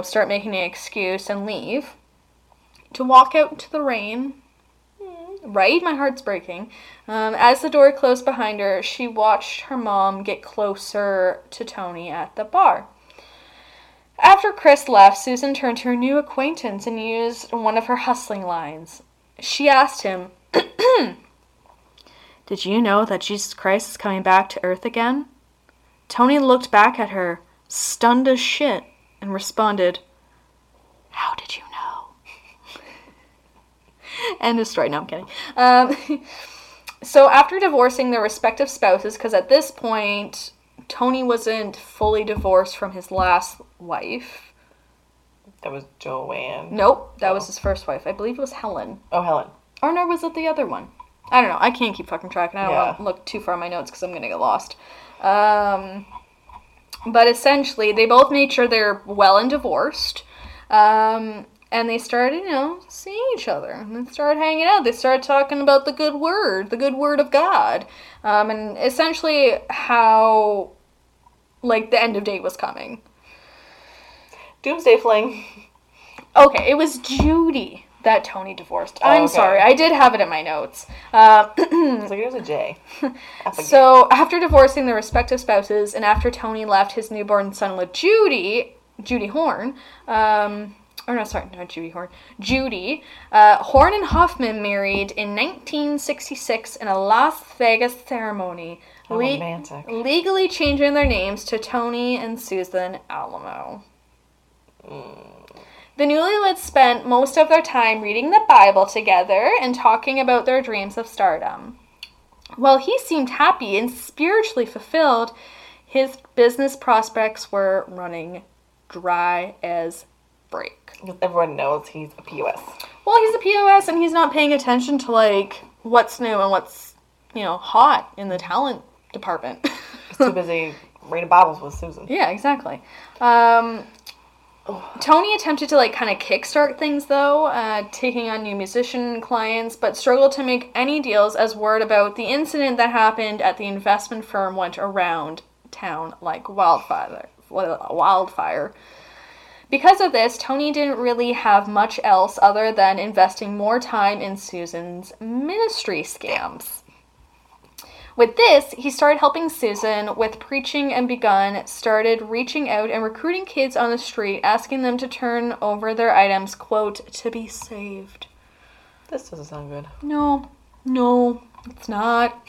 start making an excuse and leave, to walk out into the rain... Right? My heart's breaking. As the door closed behind her, she watched her mom get closer to Tony at the bar. After Chris left, Susan turned to her new acquaintance and used one of her hustling lines. She asked him, "Did you know that Jesus Christ is coming back to Earth again?" Tony looked back at her, stunned as shit, and responded, "How did you know?" End of story. No, I'm kidding. So after divorcing their respective spouses, because at this point, Tony wasn't fully divorced from his last wife. That was Joanne. Nope, that was his first wife. I believe it was Helen. Oh, Helen. Or no, was it the other one? I don't know. I can't keep fucking track, and I don't want to look too far in my notes because I'm going to get lost. But essentially, they both made sure they're well and divorced. And they started, seeing each other. And they started hanging out. They started talking about the good word of God. And essentially how, the end of day was coming. Doomsday fling. Okay, it was Judy that Tony divorced. Oh, I'm sorry. I did have it in my notes. It's it was a J. So, after divorcing their respective spouses, and after Tony left his newborn son with Judy Horn, Judy. Horn and Hoffman married in 1966 in a Las Vegas ceremony. Romantic. Legally changing their names to Tony and Susan Alamo. The newlyweds spent most of their time reading the Bible together and talking about their dreams of stardom. While he seemed happy and spiritually fulfilled, his business prospects were running dry as break. Everyone knows he's a POS. Well, he's a POS, and he's not paying attention to, what's new and what's, hot in the talent department. He's too busy reading Bibles with Susan. Yeah, exactly. Tony attempted to, kind of kickstart things, though, taking on new musician clients, but struggled to make any deals as word about the incident that happened at the investment firm went around town like wildfire. Because of this, Tony didn't really have much else other than investing more time in Susan's ministry scams. With this, he started helping Susan with preaching and started reaching out and recruiting kids on the street, asking them to turn over their items, quote, to be saved. This doesn't sound good. No, it's not.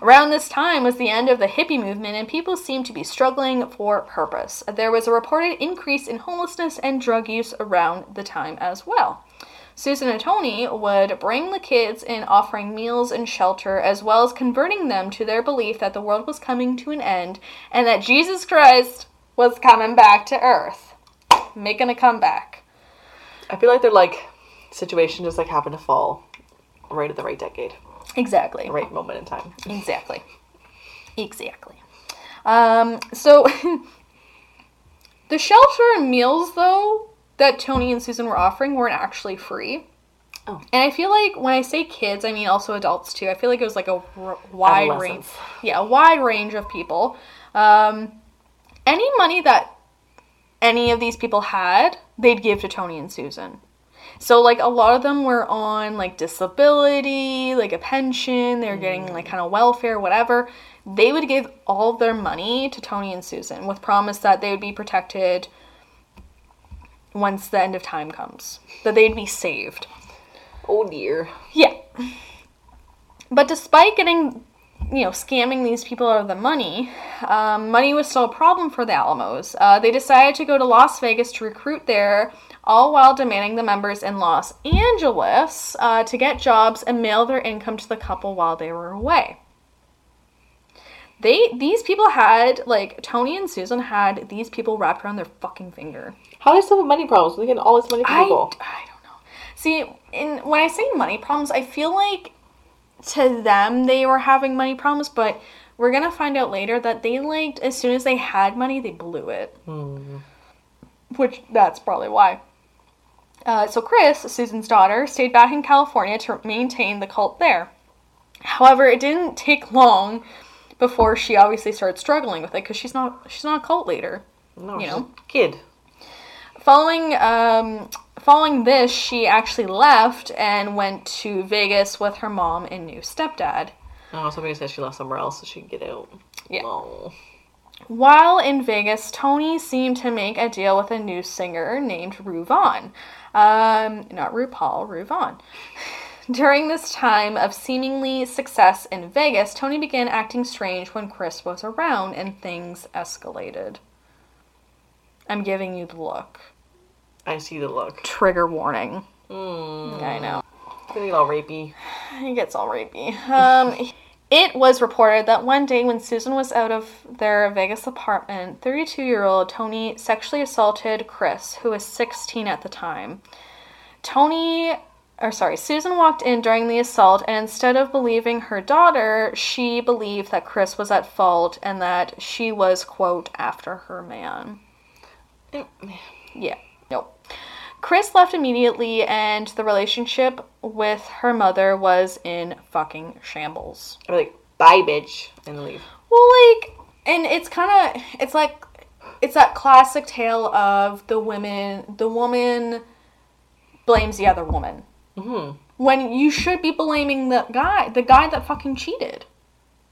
Around this time was the end of the hippie movement, and people seemed to be struggling for purpose. There was a reported increase in homelessness and drug use around the time as well. Susan and Tony would bring the kids in, offering meals and shelter, as well as converting them to their belief that the world was coming to an end and that Jesus Christ was coming back to earth, making a comeback. I feel like their situation just happened to fall right at the right decade. Exactly. The right moment in time. Exactly. Exactly. So the shelter and meals, though, that Tony and Susan were offering weren't actually free. Oh. And I feel like when I say kids, I mean also adults, too. I feel like it was a wide range of people. Any money that any of these people had, they'd give to Tony and Susan. So, a lot of them were on, disability, a pension. They were getting, kind of welfare, whatever. They would give all of their money to Tony and Susan with promise that they would be protected once the end of time comes. That they'd be saved. Oh, dear. Yeah. But despite getting, scamming these people out of the money, money was still a problem for the Alamos. They decided to go to Las Vegas to recruit their... all while demanding the members in Los Angeles to get jobs and mail their income to the couple while they were away. These people had, Tony and Susan had these people wrapped around their fucking finger. How do they still have money problems? They get all this money from people. I don't know. See, when I say money problems, I feel like to them they were having money problems, but we're going to find out later that they, as soon as they had money, they blew it. Mm. Which, that's probably why. So Chris, Susan's daughter, stayed back in California to maintain the cult there. However, it didn't take long before she obviously started struggling with it because she's not a cult leader. No, she's a kid. Following this, she actually left and went to Vegas with her mom and new stepdad. Oh, somebody said she left somewhere else so she could get out. Yeah. Oh. While in Vegas, Tony seemed to make a deal with a new singer named RuVon. Not RuPaul, RuVon. During this time of seemingly success in Vegas, Tony began acting strange when Chris was around and things escalated. I'm giving you the look. I see the look. Trigger warning. Mm. I know. It's gonna get all rapey. It gets all rapey. It was reported that one day when Susan was out of their Vegas apartment, 32-year-old Tony sexually assaulted Chris, who was 16 at the time. Susan walked in during the assault, and instead of believing her daughter, she believed that Chris was at fault and that she was, quote, after her man. Yeah. Nope. Chris left immediately, and the relationship with her mother was in fucking shambles. I'm like, bye, bitch, and leave. Well, and it's kind of, it's that classic tale of the woman blames the other woman. Mm-hmm. When you should be blaming the guy that fucking cheated.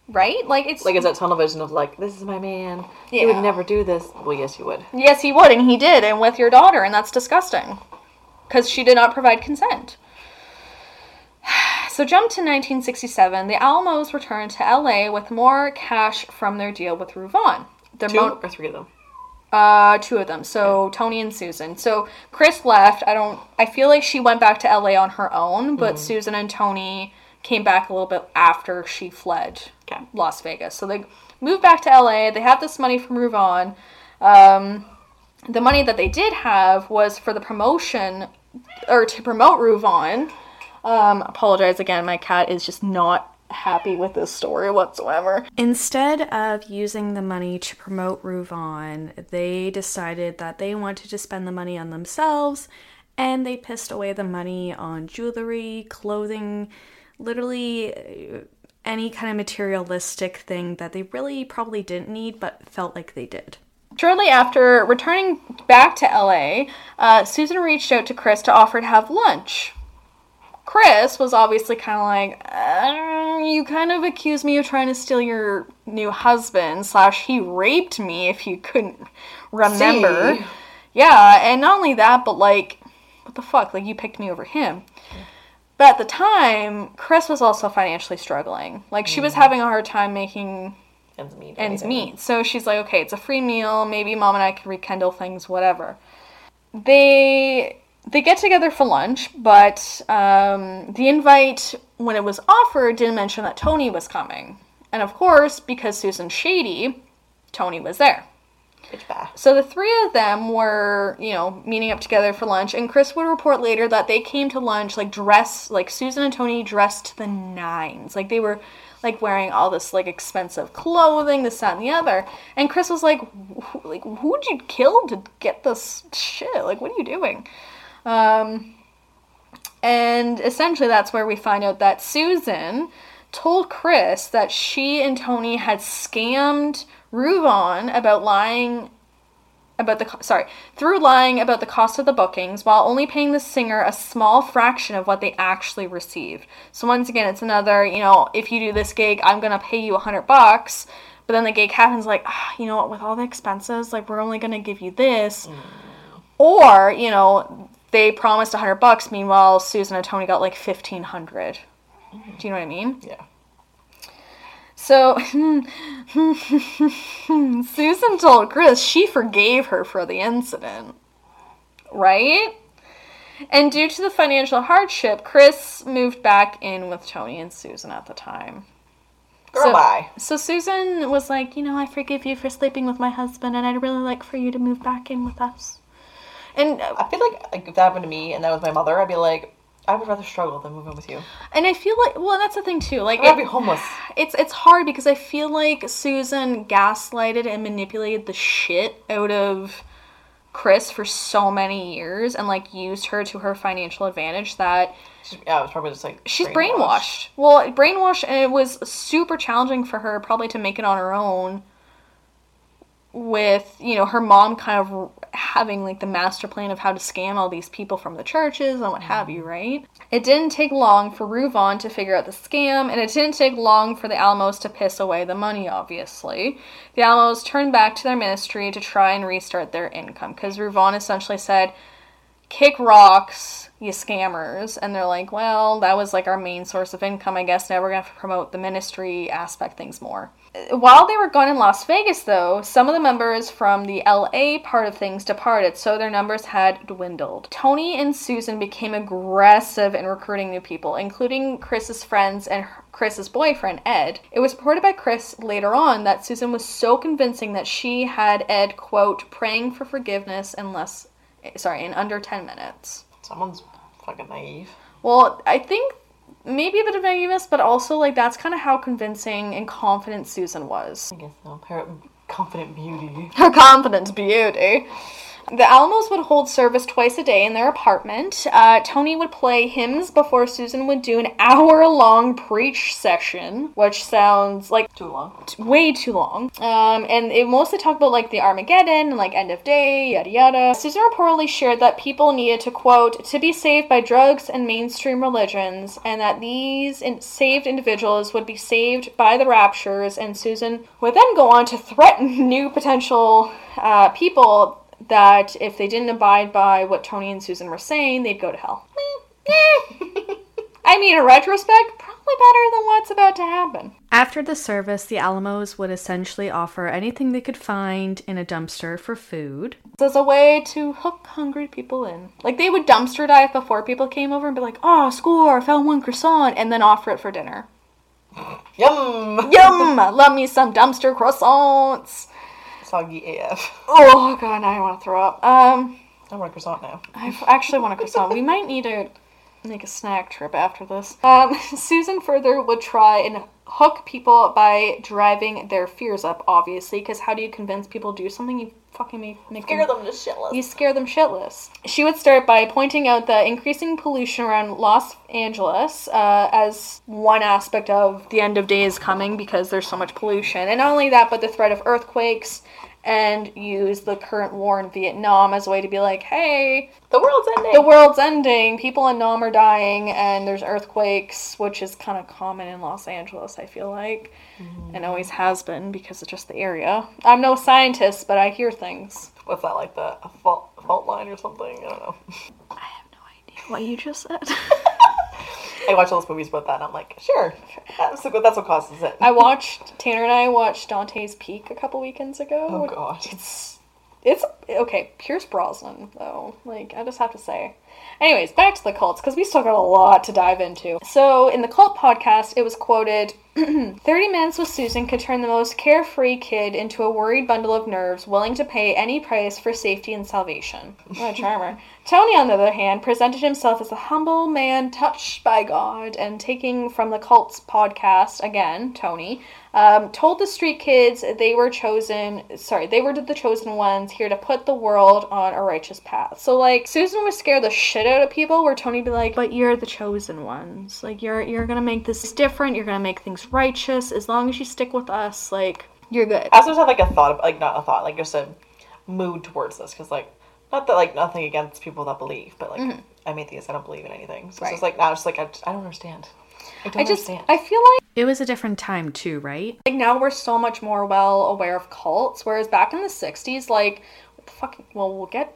Right? It's that tunnel vision of, this is my man. Yeah. He would never do this. Well, yes, he would. Yes, he would, and he did, and with your daughter, and that's disgusting. Because she did not provide consent. So, jump to 1967. The Alamos returned to L.A. with more cash from their deal with RuVon. Two or three of them? Two of them. So, okay. Tony and Susan. So, Chris left. I feel like she went back to L.A. on her own, but Susan and Tony... came back a little bit after she fled Las Vegas. So they moved back to LA. They had this money from RuVon. The money that they did have was for the promotion, or to promote RuVon. Apologize again, my cat is just not happy with this story whatsoever. Instead of using the money to promote RuVon, they decided that they wanted to spend the money on themselves, and they pissed away the money on jewelry, clothing, literally any kind of materialistic thing that they really probably didn't need but felt like they did. Shortly after returning back to LA, Susan reached out to Chris to offer to have lunch. Chris was obviously kind of you kind of accused me of trying to steal your new husband / he raped me, if you couldn't remember. See? Yeah, and not only that, but what the fuck, you picked me over him. But at the time, Chris was also financially struggling. Like, she was having a hard time making ends meet. So she's like, okay, it's a free meal. Maybe Mom and I can rekindle things, whatever. They get together for lunch, but the invite, when it was offered, didn't mention that Tony was coming. And of course, because Susan's shady, Tony was there. So the three of them were, you know, meeting up together for lunch, and Chris would report later that they came to lunch, like, dressed, like, Susan and Tony dressed to the nines. Like, they were, like, wearing all this, like, expensive clothing, this, that, and the other. And Chris was like, who'd you kill to get this shit? Like, what are you doing? And essentially that's where we find out that Susan told Chris that she and Tony had scammed RuVon about lying about the cost of the bookings while only paying the singer a small fraction of what they actually received. So once again, it's another, you know, if you do this gig, I'm going to pay you $100, but then the gig happens, like, you know what, with all the expenses, like, we're only going to give you this. Or, you know, they promised $100, meanwhile, Susan and Tony got, like, $1,500. Do you know what I mean? Yeah. So, Susan told Chris she forgave her for the incident, right? And due to the financial hardship, Chris moved back in with Tony and Susan at the time. Girl, bye. So Susan was like, you know, I forgive you for sleeping with my husband, and I'd really like for you to move back in with us. And I feel like if that happened to me and that was my mother, I'd be like, I would rather struggle than move in with you. And I feel like, well, that's the thing too. Like, I'd be homeless. It's hard because I feel like Susan gaslighted and manipulated the shit out of Chris for so many years, and like used her to her financial advantage. That it was probably just like she's brainwashed. Well, brainwashed, and it was super challenging for her probably to make it on her own. With, you know, her mom kind of having, like, the master plan of how to scam all these people from the churches and what have you, right? It didn't take long for RuVon to figure out the scam, and it didn't take long for the Alamos to piss away the money, obviously. The Alamos turned back to their ministry to try and restart their income, because RuVon essentially said, kick rocks, you scammers. And they're like, well, that was, like, our main source of income, I guess. Now we're going to have to promote the ministry aspect things more. While they were gone in Las Vegas, though, some of the members from the LA part of things departed, so their numbers had dwindled. Tony and Susan became aggressive in recruiting new people, including Chris's friends and Chris's boyfriend, Ed. It was reported by Chris later on that Susan was so convincing that she had Ed, quote, praying for forgiveness in under 10 minutes. Someone's fucking naive. Well, I think maybe a bit of naiveness, but also, like, that's kind of how convincing and confident Susan was. I guess so. Her confident beauty. Her confident beauty. The Alamos would hold service twice a day in their apartment. Tony would play hymns before Susan would do an hour-long preach session, which sounds like... too long. Way too long. And it mostly talked about, like, the Armageddon and, like, end of day, yada yada. Susan reportedly shared that people needed to, quote, to be saved by drugs and mainstream religions, and that these saved individuals would be saved by the raptures, and Susan would then go on to threaten new potential people that if they didn't abide by what Tony and Susan were saying, they'd go to hell. I mean, in retrospect, probably better than what's about to happen. After the service, the Alamos would essentially offer anything they could find in a dumpster for food. As a way to hook hungry people in. Like, they would dumpster dive before people came over and be like, oh, score, I found one croissant, and then offer it for dinner. Yum! Yum! Love me some dumpster croissants! Soggy AF. Oh god, now I want to throw up. I want a croissant now. I actually want a croissant. We might need to make a snack trip after this. Susan further would try and hook people by driving their fears up, obviously, because how do you convince people to do something? You fucking You scare them shitless. She would start by pointing out the increasing pollution around Los Angeles as one aspect of the end of days coming because there's so much pollution. And not only that, but the threat of earthquakes, and use the current war in Vietnam as a way to be like, hey, the world's ending. The world's ending. People in Nam are dying, and there's earthquakes, which is kind of common in Los Angeles, I feel like, and always has been because of just the area. I'm no scientist, but I hear things. What's that, like a fault line or something? I don't know. I have no idea what you just said. I watch all those movies about that, and I'm like, sure, that's what causes it. Tanner and I watched Dante's Peak a couple weekends ago. Oh, God. It's okay, Pierce Brosnan, though. Like, I just have to say. Anyways, back to the cults, because we still got a lot to dive into. So, in the Cult podcast, it was quoted, 30 minutes with Susan could turn the most carefree kid into a worried bundle of nerves willing to pay any price for safety and salvation. What a charmer. Tony, on the other hand, presented himself as a humble man touched by God, and taking from the Cults podcast, again, Tony, told the street kids they were the chosen ones, here to put the world on a righteous path. So, like, Susan would scare the shit out of people, where Tony'd be like, but you're the chosen ones. Like, you're gonna make this different, you're gonna make things righteous, as long as you stick with us, like, you're good. I also have, like, just a mood towards this, because, like, not that, like, nothing against people that believe, but, like, mm-hmm. I'm atheist, I don't believe in anything. So right. It's just, like, now it's just, like, I don't understand. I feel like it was a different time too, right? Like, now we're so much more well aware of cults, whereas back in the 60s, like, what the fuck? Well, we'll get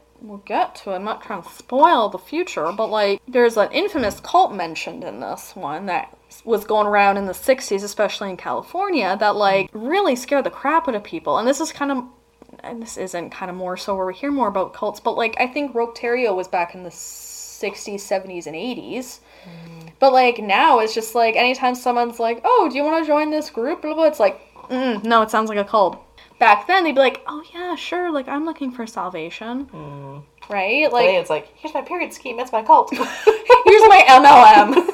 to it. I'm not trying to spoil the future, but, like, there's an infamous cult mentioned in this one that was going around in the 60s, especially in California, that, like, really scared the crap out of people. And this is kind of, and this isn't kind of more so where we hear more about cults, but, like, I think Rocktario was back in the 60s, 70s, and 80s. Mm. But, like, now it's just, like, anytime someone's like, oh, do you want to join this group? Blah, blah, blah. It's like, no, it sounds like a cult. Back then, they'd be like, oh, yeah, sure, like, I'm looking for salvation. Mm. Right? Like, today it's like, here's my period scheme, it's my cult. Here's my MLM.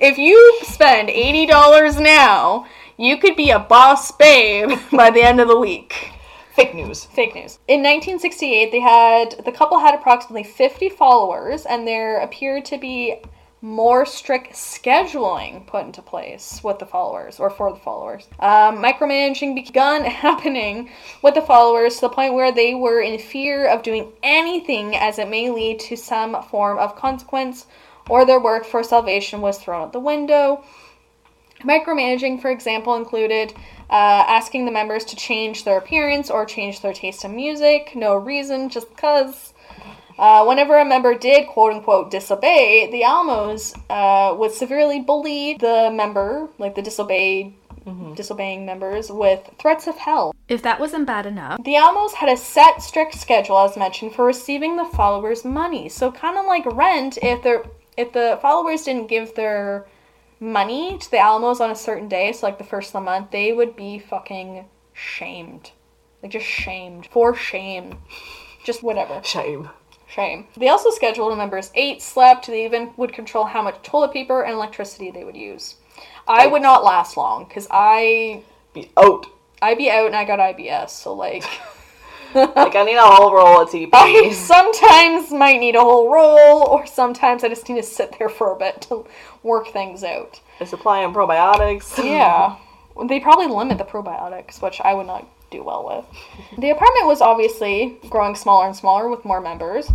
If you spend $80 now, you could be a boss babe by the end of the week. Fake news. In 1968, the couple had approximately 50 followers, and there appeared to be more strict scheduling put into place with the followers, or for the followers. Micromanaging begun happening with the followers to the point where they were in fear of doing anything, as it may lead to some form of consequence, or their work for salvation was thrown out the window. Micromanaging, for example, included asking the members to change their appearance or change their taste in music, no reason, just cause. Whenever a member did, quote-unquote, disobey, the Alamos would severely bully the member, like the disobeying members, with threats of hell. If that wasn't bad enough. The Alamos had a set, strict schedule, as mentioned, for receiving the followers' money. So kind of like rent, if the followers didn't give their money to the Alamos on a certain day, so like the first of the month, they would be fucking shamed. Like, just shamed. For shame. Just whatever. Shame. They also scheduled the members ate, slept, they even would control how much toilet paper and electricity they would use. I would not last long, because I'd be out and I got IBS, so like... Like, I need a whole roll of TP. I sometimes might need a whole roll, or sometimes I just need to sit there for a bit to work things out. They supply them probiotics. Yeah. They probably limit the probiotics, which I would not do well with. The apartment was obviously growing smaller and smaller with more members.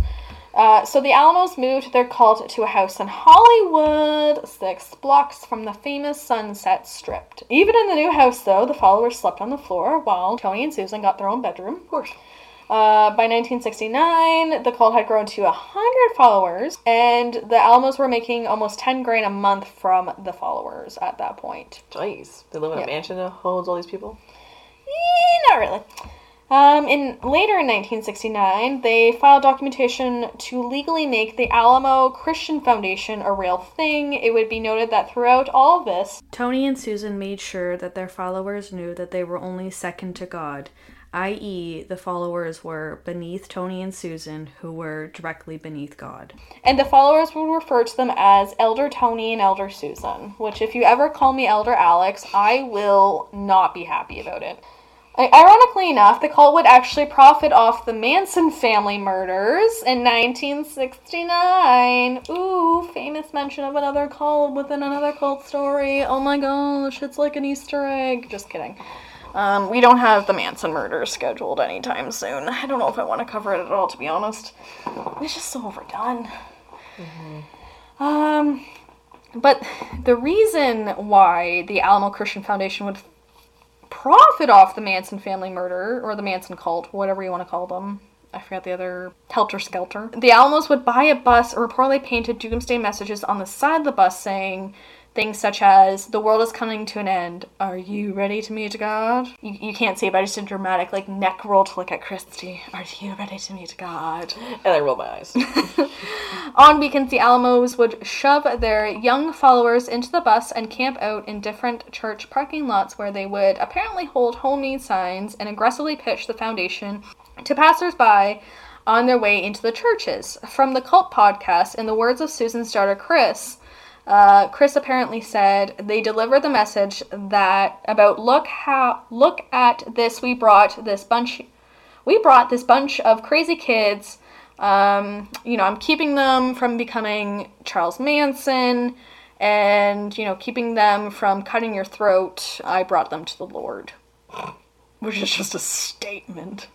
So the Alamos moved their cult to a house in Hollywood, 6 blocks from the famous Sunset Strip. Even in the new house, though, the followers slept on the floor while Tony and Susan got their own bedroom. Of course. By 1969, the cult had grown to 100 followers, and the Alamos were making almost $10,000 a month from the followers at that point. Jeez. They live in a mansion that holds all these people? Not really. Later in 1969, they filed documentation to legally make the Alamo Christian Foundation a real thing. It would be noted that throughout all of this, Tony and Susan made sure that their followers knew that they were only second to God, i.e. the followers were beneath Tony and Susan, who were directly beneath God. And the followers would refer to them as Elder Tony and Elder Susan, which if you ever call me Elder Alex, I will not be happy about it. Ironically enough, the cult would actually profit off the Manson family murders in 1969. Ooh, famous mention of another cult within another cult story. Oh my gosh, it's like an Easter egg. Just kidding. We don't have the Manson murders scheduled anytime soon. I don't know if I want to cover it at all, to be honest. It's just so overdone. Mm-hmm. But the reason why the Alamo Christian Foundation would profit off the Manson family murder, or the Manson cult, whatever you want to call them, I forgot the other, Helter Skelter. The Alamos would buy a bus and reportedly painted doomsday messages on the side of the bus saying things such as, the world is coming to an end. Are you ready to meet God? You can't see it, but I just did a dramatic, like, neck roll to look at Christy. Are you ready to meet God? And I rolled my eyes. On weekends, the Alamos would shove their young followers into the bus and camp out in different church parking lots where they would apparently hold homemade signs and aggressively pitch the foundation to passersby on their way into the churches. From the Cult podcast, in the words of Susan starter Chris... Chris apparently said they delivered the message that about look at this we brought this bunch of crazy kids. I'm keeping them from becoming Charles Manson and keeping them from cutting your throat. I brought them to the Lord. Which is just a statement.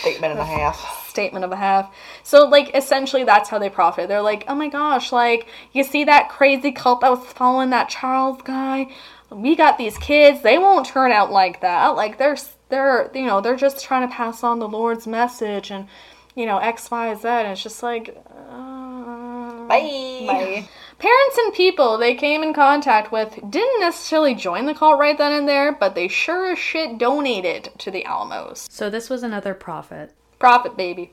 Statement and a half. So, essentially that's how they profit. They're like, oh my gosh, you see that crazy cult that was following that Charles guy? We got these kids. They won't turn out like that. They're just trying to pass on the Lord's message and, X, Y, Z. And it's just bye. Parents and people they came in contact with didn't necessarily join the cult right then and there, but they sure as shit donated to the Alamos. So this was another profit. Profit, baby.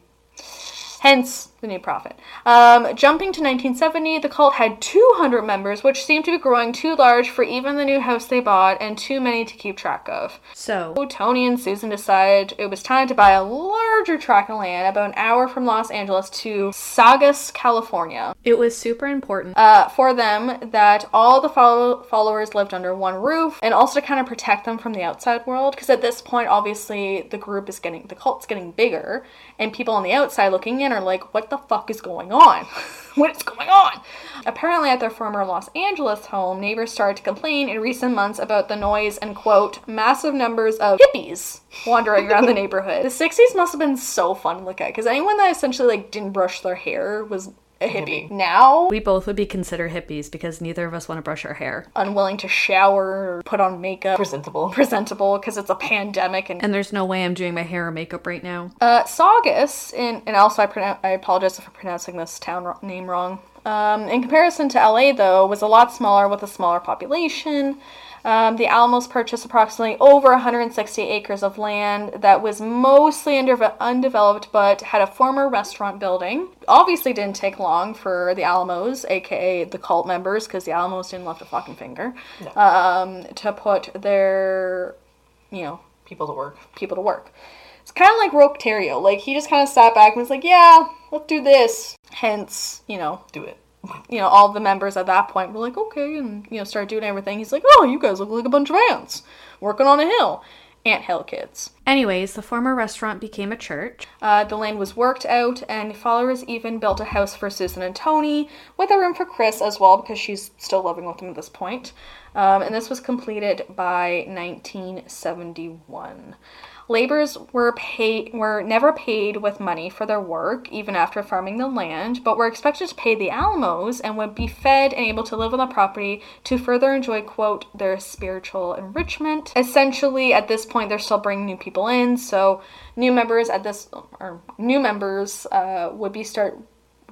Hence the name Profit. Jumping to 1970, the cult had 200 members, which seemed to be growing too large for even the new house they bought and too many to keep track of. So Tony and Susan decided it was time to buy a larger tract of land about an hour from Los Angeles to Saugus, California. It was super important for them that all the followers lived under one roof, and also to kind of protect them from the outside world, because at this point, obviously, the cult's getting bigger, and people on the outside looking in are like, what the fuck is going on? What is going on? Apparently at their former Los Angeles home, neighbors started to complain in recent months about the noise and, quote, massive numbers of hippies wandering around the neighborhood. The 60s must have been so fun to look at, because anyone that essentially, didn't brush their hair was a hippie. Now, we both would be considered hippies because neither of us want to brush our hair. Unwilling to shower or put on makeup. Presentable because it's a pandemic. And there's no way I'm doing my hair or makeup right now. Saugus, and also I apologize if I'm pronouncing this town name wrong. In comparison to LA, though, was a lot smaller with a smaller population. The Alamos purchased approximately over 160 acres of land that was mostly undeveloped but had a former restaurant building. Obviously didn't take long for the Alamos, aka the cult members, because the Alamos didn't lift a fucking finger, no. To put their, people to work. It's kind of like Roque Terrio. He just kind of sat back and was like, yeah, let's do this. Hence, do it. All the members at that point were like, okay, and, start doing everything. He's like, oh, you guys look like a bunch of ants working on a hill. Ant hill kids. Anyways, the former restaurant became a church. The land was worked out, and followers even built a house for Susan and Tony, with a room for Chris as well, because she's still living with them at this point. And this was completed by 1971. Laborers were never paid with money for their work, even after farming the land, but were expected to pay the Alamos and would be fed and able to live on the property to further enjoy, quote, their spiritual enrichment. Essentially, at this point, they're still bringing new people in, so new members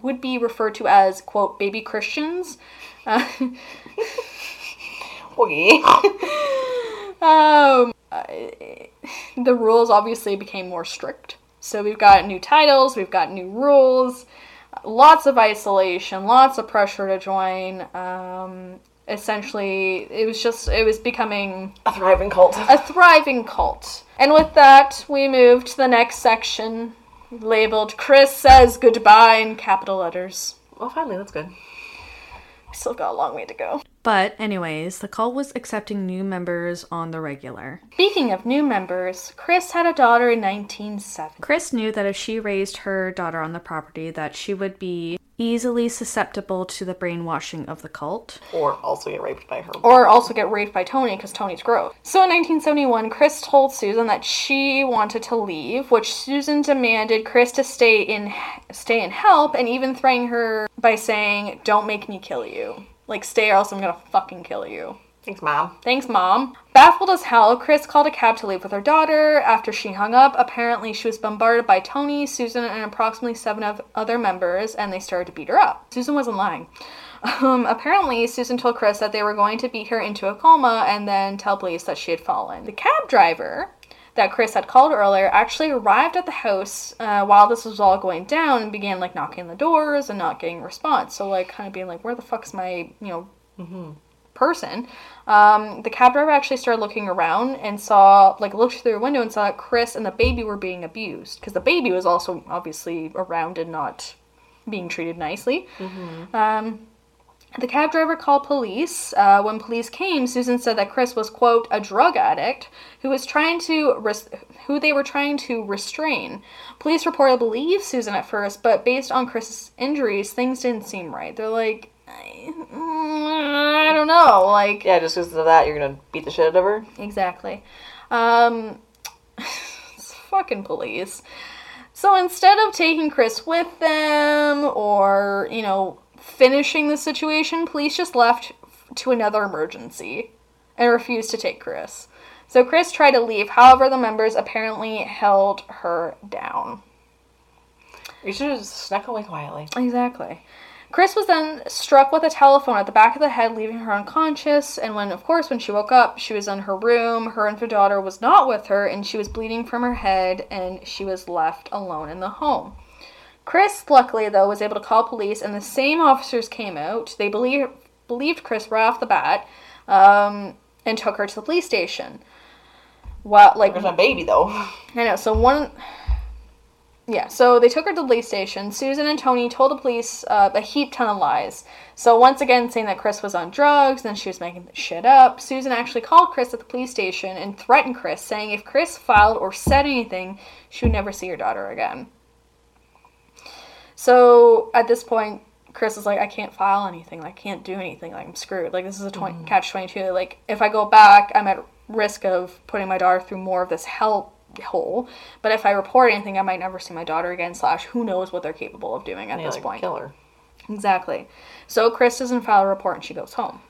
would be referred to as, quote, baby Christians. Okay. The rules obviously became more strict. So we've got new titles, we've got new rules, lots of isolation, lots of pressure to join. Essentially, it was becoming a thriving cult. And with that, we move to the next section, labeled Chris Says Goodbye in capital letters. Well, finally, that's good. I still got a long way to go. But anyways, the cult was accepting new members on the regular. Speaking of new members, Chris had a daughter in 1970. Chris knew that if she raised her daughter on the property, that she would be easily susceptible to the brainwashing of the cult. Or also get raped by her. Or also get raped by Tony, because Tony's gross. So in 1971, Chris told Susan that she wanted to leave, which Susan demanded Chris to stay and help, and even threatening her by saying, don't make me kill you. Stay or else I'm gonna fucking kill you. Thanks, Mom. Baffled as hell, Chris called a cab to leave with her daughter. After she hung up, apparently she was bombarded by Tony, Susan, and approximately 7 other members, and they started to beat her up. Susan wasn't lying. Apparently, Susan told Chris that they were going to beat her into a coma and then tell police that she had fallen. The cab driver that Chris had called earlier actually arrived at the house while this was all going down and began, like, knocking on the doors and not getting a response. So, like, kind of being like, where the fuck's my, you know, person. The cab driver actually started looking around and saw, like, looked through the window and saw that Chris and the baby were being abused, because the baby was also obviously around and not being treated nicely. The cab driver called police. When police came, Susan said that Chris was, quote, a drug addict who they were trying to restrain. Police reportedly believed Susan at first, but based on Chris's injuries, things didn't seem right. They're like, I don't know, like... Yeah, just because of that, you're gonna beat the shit out of her? Exactly. It's fucking police. So instead of taking Chris with them, or, you know, finishing the situation, police just left to another emergency and refused to take Chris. So Chris tried to leave, however, the members apparently held her down. You should have snuck away quietly. Exactly. Chris was then struck with a telephone at the back of the head, leaving her unconscious, and when she woke up, she was in her room, her infant daughter was not with her, and she was bleeding from her head, and she was left alone in the home. Chris, luckily, though, was able to call police, and the same officers came out. They believed Chris right off the bat, and took her to the police station. Well, like... There's a baby, though. I know, so one... Yeah, so they took her to the police station. Susan and Tony told the police a heap ton of lies. So once again, saying that Chris was on drugs and she was making shit up. Susan actually called Chris at the police station and threatened Chris, saying if Chris filed or said anything, she would never see her daughter again. So at this point, Chris is like, I can't file anything. I can't do anything. Like, I'm screwed. Like, this is a catch-22. Like, if I go back, I'm at risk of putting my daughter through more of this hellhole, but if I report anything, I might never see my daughter again, / who knows what they're capable of doing at this point. Kill her. Exactly. So Chris doesn't file a report and she goes home.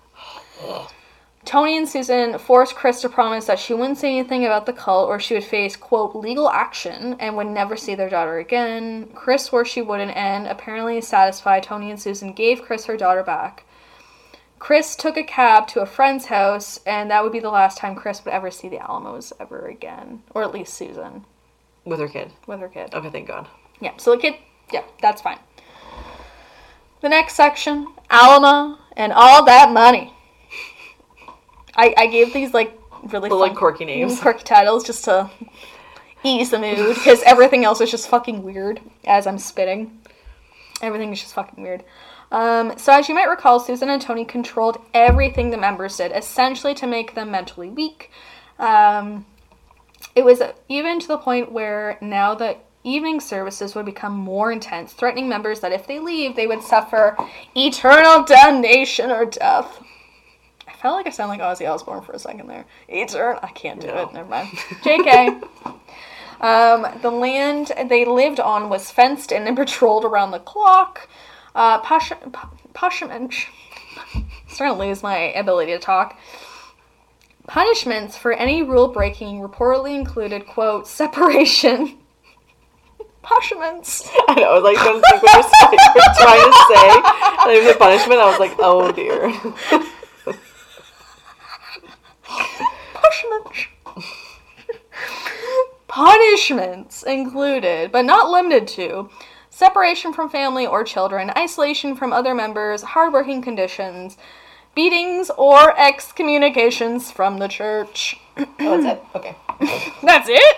Tony and Susan forced Chris to promise that she wouldn't say anything about the cult or she would face, quote, legal action and would never see their daughter again. Chris swore she wouldn't, and apparently satisfied, Tony and Susan gave Chris her daughter back. Chris took a cab to a friend's house, and that would be the last time Chris would ever see the Alamos ever again. Or at least Susan. With her kid? With her kid. Okay, thank God. Yeah, so the kid, yeah, that's fine. The next section, Alma and all that money. I gave these, like, really fun, like, quirky names. Quirky titles just to ease the mood, because everything else is just fucking weird as I'm spitting. Everything is just fucking weird. So as you might recall, Susan and Tony controlled everything the members did, essentially to make them mentally weak. It was even to the point where now the evening services would become more intense, threatening members that if they leave, they would suffer eternal damnation or death. I felt like I sound like Ozzy Osbourne for a second there. I can't do it. Never mind. JK. The land they lived on was fenced in and patrolled around the clock. Starting to lose my ability to talk. Punishments for any rule breaking reportedly included, quote, separation. Punishments. I know, I was like, don't think what you're trying to say. And it was a punishment. I was like, oh dear. Punishments included, but not limited to, separation from family or children, isolation from other members, hard working conditions, beatings, or excommunications from the church. Oh, that's it? Okay. That's it?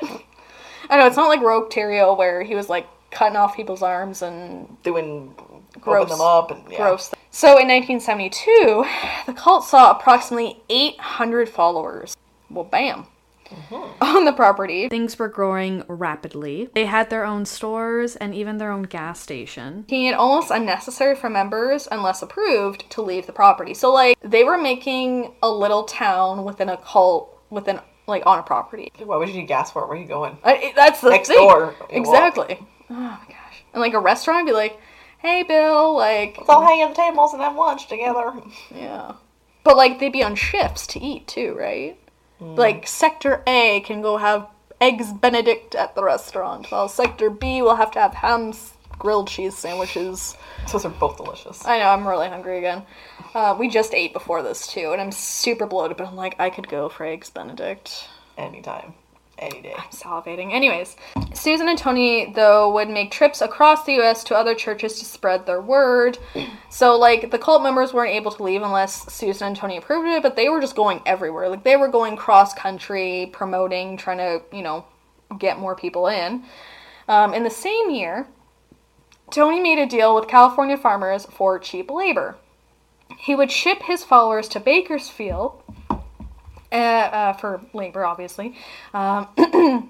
I know, it's not like Rogue Terrio where he was, like, cutting off people's arms and... doing... gross. Open them up and... Yeah. Gross. So, in 1972, the cult saw approximately 800 followers. Well, bam. Mm-hmm. On the property. Things were growing rapidly. They had their own stores and even their own gas station, making it almost unnecessary for members, unless approved, to leave the property. So, like, they were making a little town within a cult, within, like, on a property. Why would you need gas for it? Where are you going? That's the next thing. Door. Exactly. Walk. Oh my gosh. And, like, a restaurant would be like, hey, Bill, like... let's all hang at the tables and have lunch together. Yeah. But, like, they'd be on shifts to eat, too, right? Mm. Like, Sector A can go have Eggs Benedict at the restaurant, while Sector B will have to have hams, grilled cheese sandwiches. Those are both delicious. I know, I'm really hungry again. We just ate before this, too, and I'm super bloated, but I'm like, I could go for Eggs Benedict. Anytime. Any day. I'm salivating. Anyways, Susan and Tony, though, would make trips across the U.S. to other churches to spread their word. So, like, the cult members weren't able to leave unless Susan and Tony approved of it, but they were just going everywhere. Like, they were going cross-country, promoting, trying to, you know, get more people in. In the same year, Tony made a deal with California farmers for cheap labor. He would ship his followers to Bakersfield... for labor, obviously. And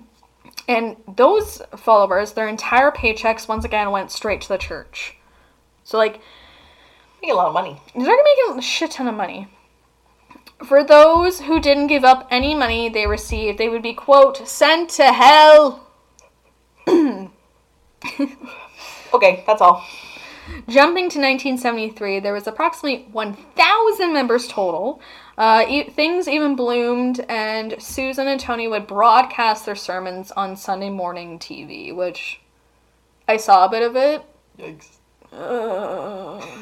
those followers, their entire paychecks, once again, went straight to the church. So, like... Make a lot of money. They're making a shit ton of money. For those who didn't give up any money they received, they would be, quote, sent to hell. Okay, that's all. Jumping to 1973, there was approximately 1,000 members total... things even bloomed, and Susan and Tony would broadcast their sermons on Sunday morning TV, which I saw a bit of it. Yikes.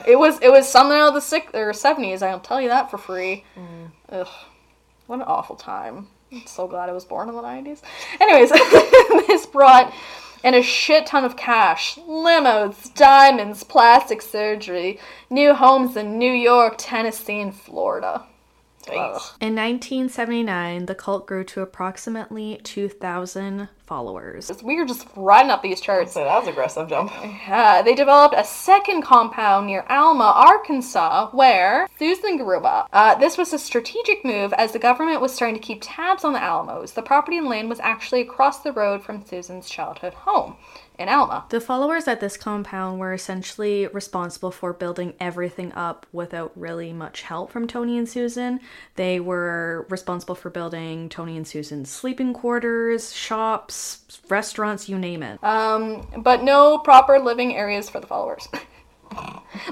It was something out of the 70s, I'll tell you that for free. Mm. Ugh. What an awful time. I'm so glad I was born in the 90s. Anyways, this brought in a shit ton of cash, limos, diamonds, plastic surgery, new homes in New York, Tennessee, and Florida. In 1979, the cult grew to approximately 2,000 followers. We were just riding up these charts. That was an aggressive jump. Yeah, they developed a second compound near Alma, Arkansas, where Susan grew up. This was a strategic move as the government was starting to keep tabs on the Alamos. The property and land was actually across the road from Susan's childhood home in Alma. The followers at this compound were essentially responsible for building everything up without really much help from Tony and Susan. They were responsible for building Tony and Susan's sleeping quarters, shops, restaurants, you name it. But no proper living areas for the followers.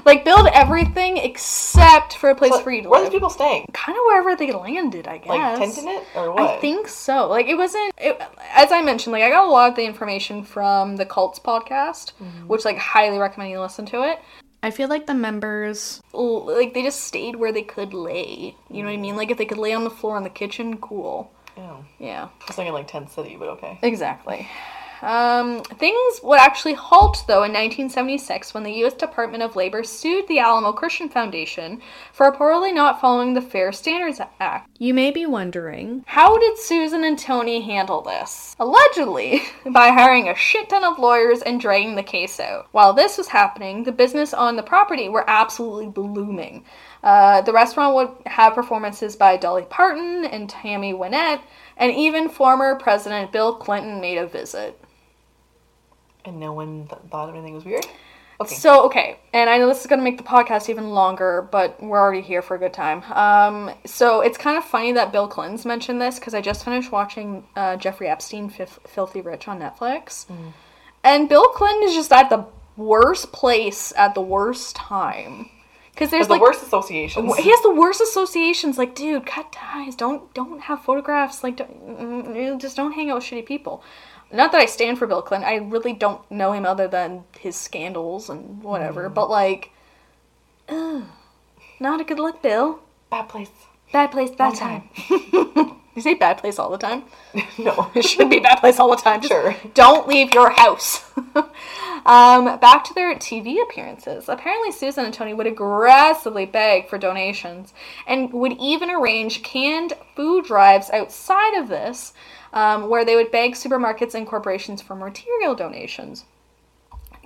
Like, build everything except for a place for you to live. Where are these people staying? Kind of wherever they landed, I guess. Like, tenting it? Or what? I think so. Like, it wasn't... as I mentioned, like, I got a lot of the information from the Cults podcast, which, like, highly recommend you listen to it. I feel like the members... like, they just stayed where they could lay. You know what I mean? Like, if they could lay on the floor in the kitchen, cool. Yeah. Yeah. I was thinking, like, Tent City, but okay. Exactly. Things would actually halt, though, in 1976 when the U.S. Department of Labor sued the Alamo Christian Foundation for reportedly not following the Fair Standards Act. You may be wondering, how did Susan and Tony handle this? Allegedly, by hiring a shit ton of lawyers and dragging the case out. While this was happening, the business on the property were absolutely blooming. The restaurant would have performances by Dolly Parton and Tammy Wynette, and even former President Bill Clinton made a visit. And no one thought anything was weird? Okay. So, okay. And I know this is going to make the podcast even longer, but we're already here for a good time. So it's kind of funny that Bill Clinton's mentioned this, because I just finished watching Jeffrey Epstein, Filthy Rich on Netflix. Mm. And Bill Clinton is just at the worst place at the worst time. Because there's the worst associations. He has the worst associations. Like, dude, cut ties. Don't have photographs. Like, just don't hang out with shitty people. Not that I stand for Bill Clinton. I really don't know him other than his scandals and whatever. Mm. But, like, ugh, not a good look, Bill. Bad place. Bad place, bad time. You say bad place all the time? No. It should be bad place all the time. Just sure. Don't leave your house. Back to their TV appearances. Apparently, Susan and Tony would aggressively beg for donations and would even arrange canned food drives outside of this, where they would beg supermarkets and corporations for material donations.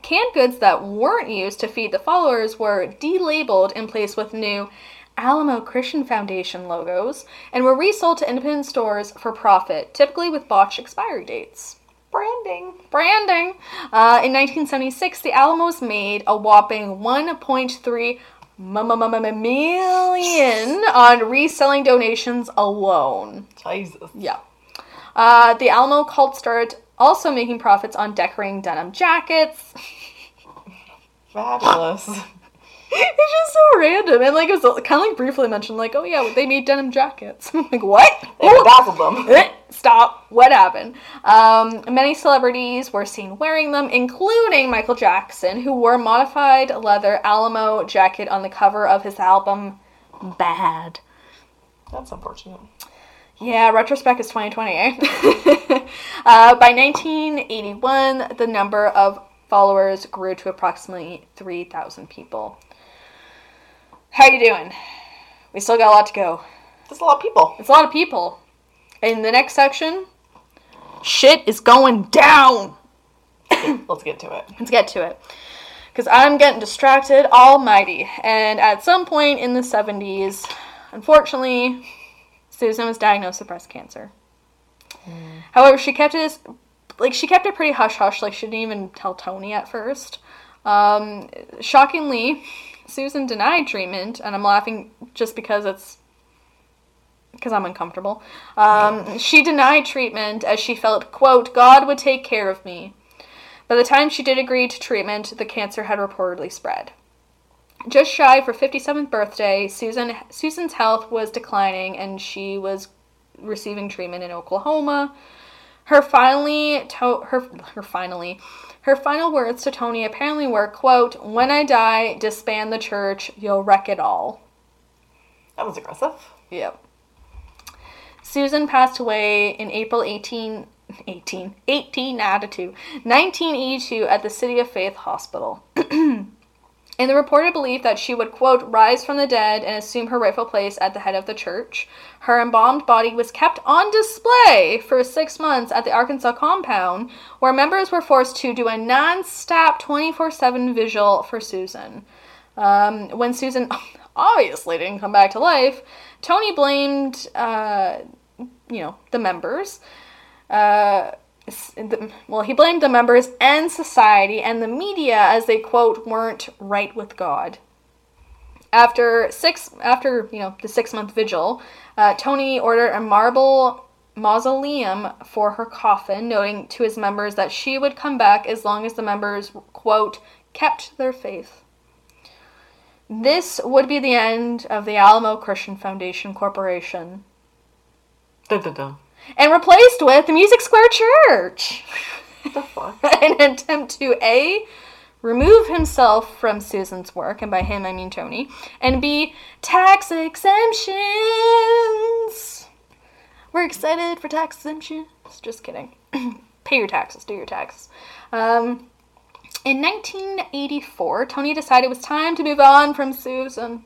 Canned goods that weren't used to feed the followers were delabeled and placed with new Alamo Christian Foundation logos and were resold to independent stores for profit, typically with botched expiry dates. Branding. In 1976, the Alamos made a whopping $1.3 million on reselling donations alone. Jesus. Yeah. The Alamo cult started also making profits on decorating denim jackets. Fabulous. It's just so random. And like it was kind of like briefly mentioned, like, oh yeah, they made denim jackets. I'm like, what? It baffled them. Stop. What happened? Many celebrities were seen wearing them, including Michael Jackson, who wore a modified leather Alamo jacket on the cover of his album Bad. That's unfortunate. Yeah, retrospect is 2020, eh? By 1981, the number of followers grew to approximately 3,000 people. How you doing? We still got a lot to go. That's a lot of people. It's a lot of people. In the next section, shit is going down. Let's get to it. Let's get to it. Because I'm getting distracted almighty. And at some point in the 70s, unfortunately, Susan was diagnosed with breast cancer. Mm. However, she kept it pretty hush-hush. Like, she didn't even tell Tony at first. Shockingly, Susan denied treatment, and I'm laughing just because I'm uncomfortable. She denied treatment as she felt, quote, God would take care of me. By the time she did agree to treatment, the cancer had reportedly spread. Just shy of her 57th birthday, Susan's health was declining, and she was receiving treatment in Oklahoma. Her final words to Tony apparently were, quote, when I die, disband the church, you'll wreck it all. That was aggressive. Yep. Susan passed away in April 1982 at the City of Faith Hospital. In the reported belief that she would, quote, rise from the dead and assume her rightful place at the head of the church, her embalmed body was kept on display for 6 months at the Arkansas compound, where members were forced to do a non-stop 24/7 vigil for Susan. When Susan obviously didn't come back to life, Tony blamed, the members. He blamed the members and society and the media as they, quote, weren't right with God. After the 6 month vigil, Tony ordered a marble mausoleum for her coffin, noting to his members that she would come back as long as the members, quote, kept their faith. This would be the end of the Alamo Christian Foundation Corporation. Dun, dun, dun. And replaced with the Music Square Church. What the fuck? In an attempt to A, remove himself from Susan's work, and by him I mean Tony, and B, tax exemptions. We're excited for tax exemptions. Just kidding. Pay your taxes. Do your taxes. In 1984, Tony decided it was time to move on from Susan,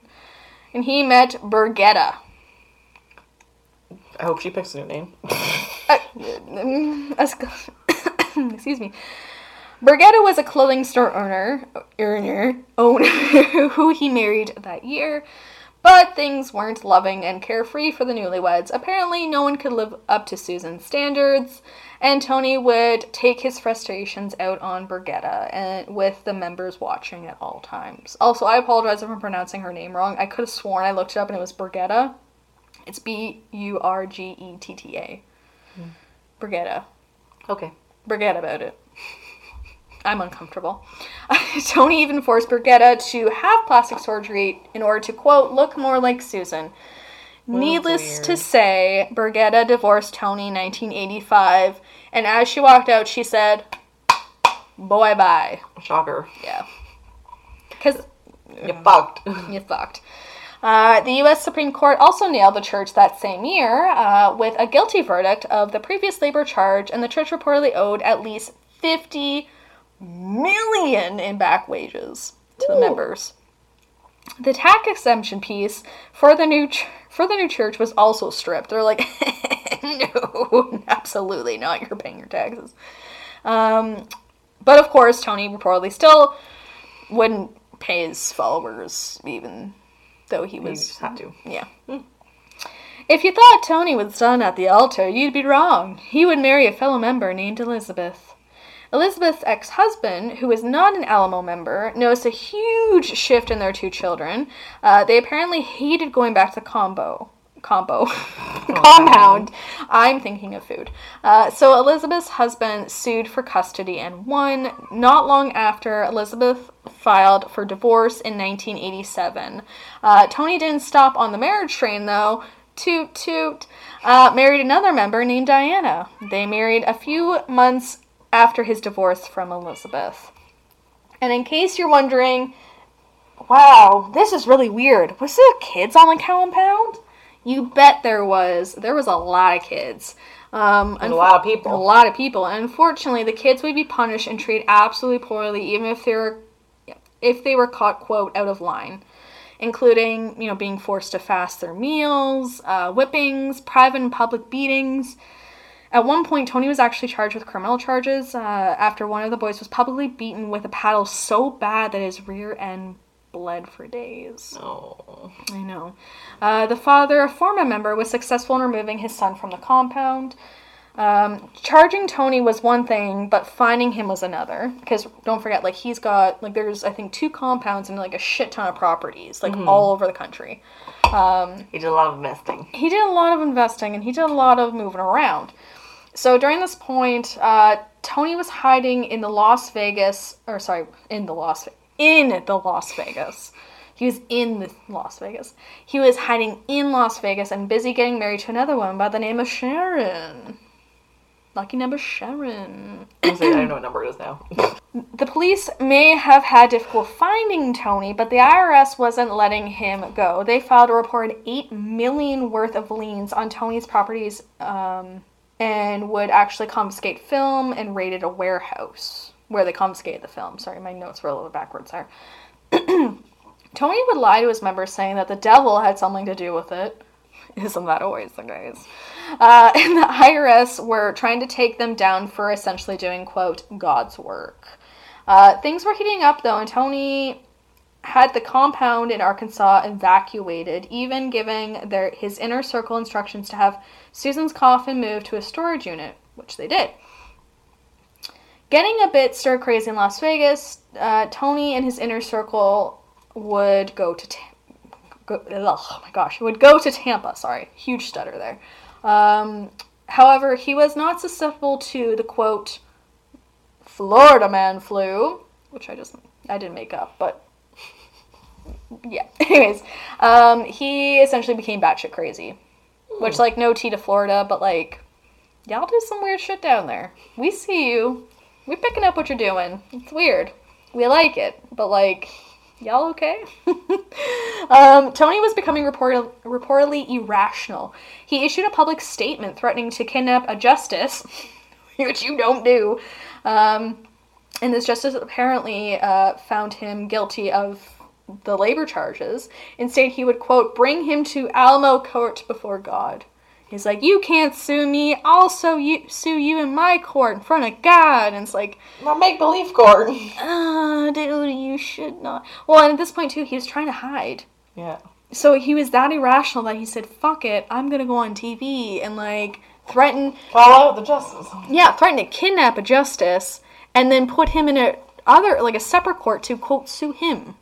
and he met Bürgetta. I hope she picks a new name. Excuse me. Bürgetta was a clothing store owner who he married that year, but things weren't loving and carefree for the newlyweds. Apparently, no one could live up to Susan's standards, and Tony would take his frustrations out on Bürgetta, and with the members watching at all times. Also, I apologize if I'm pronouncing her name wrong. I could have sworn I looked it up and it was Bürgetta. It's Bürgetta. Bürgetta. Okay. Bürgetta about it. I'm uncomfortable. Tony even forced Bürgetta to have plastic surgery in order to, quote, look more like Susan. Well, needless to say, Bürgetta divorced Tony in 1985, and as she walked out, she said, boy, bye. Shocker. Yeah. Because... You fucked. You fucked. The U.S. Supreme Court also nailed the church that same year with a guilty verdict of the previous labor charge, and the church reportedly owed at least $50 million in back wages to the members. The tax exemption piece for the new church was also stripped. They're like, no, absolutely not. You're paying your taxes. But of course, Tony reportedly still wouldn't pay his followers even... Though he was... You just have to. Yeah. Mm. If you thought Tony was done at the altar, you'd be wrong. He would marry a fellow member named Elizabeth. Elizabeth's ex-husband, who is not an Alamo member, noticed a huge shift in their two children. They apparently hated going back to the compound. I'm thinking of food. So Elizabeth's husband sued for custody and won. Not long after, Elizabeth filed for divorce in 1987. Tony didn't stop on the marriage train, though. Toot toot. Married another member named Diana. They married a few months after his divorce from Elizabeth. And in case you're wondering, wow, this is really weird. Was there kids on the compound? You bet there was. There was a lot of kids. And a lot of people. A lot of people. And unfortunately, the kids would be punished and treated absolutely poorly, even if they were caught, quote, out of line. Including, being forced to fast their meals, whippings, private and public beatings. At one point, Tony was actually charged with criminal charges after one of the boys was publicly beaten with a paddle so bad that his rear end bled for days. Oh, I know. The father, a former member, was successful in removing his son from the compound. Charging Tony was one thing, but finding him was another. Because don't forget, he's got, there's, I think, 2 compounds and, a shit ton of properties, all over the country. He did a lot of investing. He did a lot of investing, and he did a lot of moving around. So during this point, Tony was hiding in Las Vegas. He was in Las Vegas. He was hiding in Las Vegas and busy getting married to another woman by the name of Sharon. Lucky number Sharon. Honestly, I don't know what number it is now. The police may have had difficulty finding Tony, but the IRS wasn't letting him go. They filed a reported $8 million worth of liens on Tony's properties and would actually confiscate film and raided a warehouse where they confiscated the film. Sorry, my notes were a little backwards there. Tony would lie to his members saying that the devil had something to do with it. Isn't that always the case? And the IRS were trying to take them down for essentially doing, quote, God's work. Things were heating up, though, and Tony had the compound in Arkansas evacuated, even giving his inner circle instructions to have Susan's coffin moved to a storage unit, which they did. Getting a bit stir-crazy in Las Vegas, Tony and his inner circle would go to Tampa. Sorry, huge stutter there. However, he was not susceptible to the, quote, Florida man flu, which I didn't make up, but yeah. Anyways, he essentially became batshit crazy, which, no tea to Florida, but, y'all do some weird shit down there. We see you. We're picking up what you're doing. It's weird. We like it, but, y'all okay? Tony was becoming reportedly irrational. He issued a public statement threatening to kidnap a justice, which you don't do. And this justice apparently found him guilty of the labor charges and stated he would, quote, bring him to Alamo court before God. He's like, you can't sue me. I'll sue you in my court in front of God. And it's my make-believe court. Dude, you should not. Well, and at this point, too, he was trying to hide. Yeah. So he was that irrational that he said, fuck it, I'm going to go on TV and, threaten. Follow the justice. Yeah, threaten to kidnap a justice and then put him in a separate court to, quote, sue him.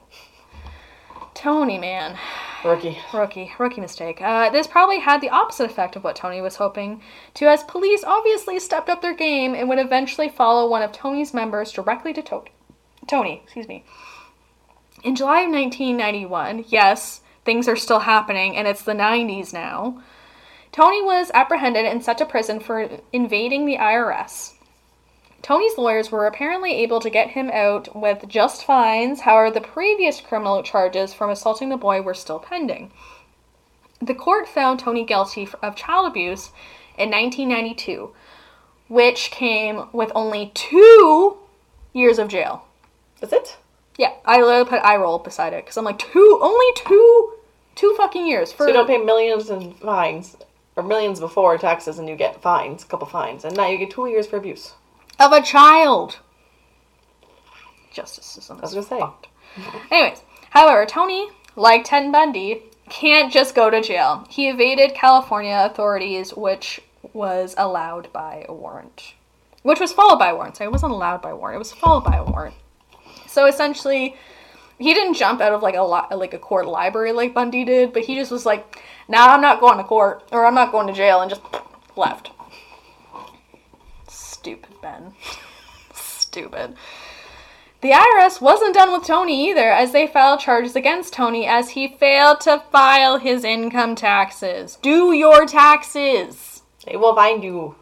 Tony, man. Rookie mistake. This probably had the opposite effect of what Tony was hoping to, as police obviously stepped up their game and would eventually follow one of Tony's members directly to Tony. Excuse me. In July of 1991, yes, things are still happening, and it's the 90s now, Tony was apprehended and sent to prison for invading the IRS. Tony's lawyers were apparently able to get him out with just fines. However, the previous criminal charges from assaulting the boy were still pending. The court found Tony guilty of child abuse in 1992, which came with only 2 years of jail. Is it? Yeah, I literally put eye roll beside it because I'm only two fucking years. So you don't pay millions in fines, or millions before taxes, and you get fines, a couple fines, and now you get 2 years for abuse. Of a child. Justice system. I was going to say. Anyways, however, Tony, like Ted Bundy, can't just go to jail. He evaded California authorities, which was allowed by a warrant. Which was followed by a warrant. Sorry, it wasn't allowed by a warrant. It was followed by a warrant. So essentially, He didn't jump out of like a court library like Bundy did, but he just was like, nah, I'm not going to court, or I'm not going to jail, and just left. Stupid Ben. Stupid. The IRS wasn't done with Tony either, as they filed charges against Tony as he failed to file his income taxes. Do your taxes! They will find you.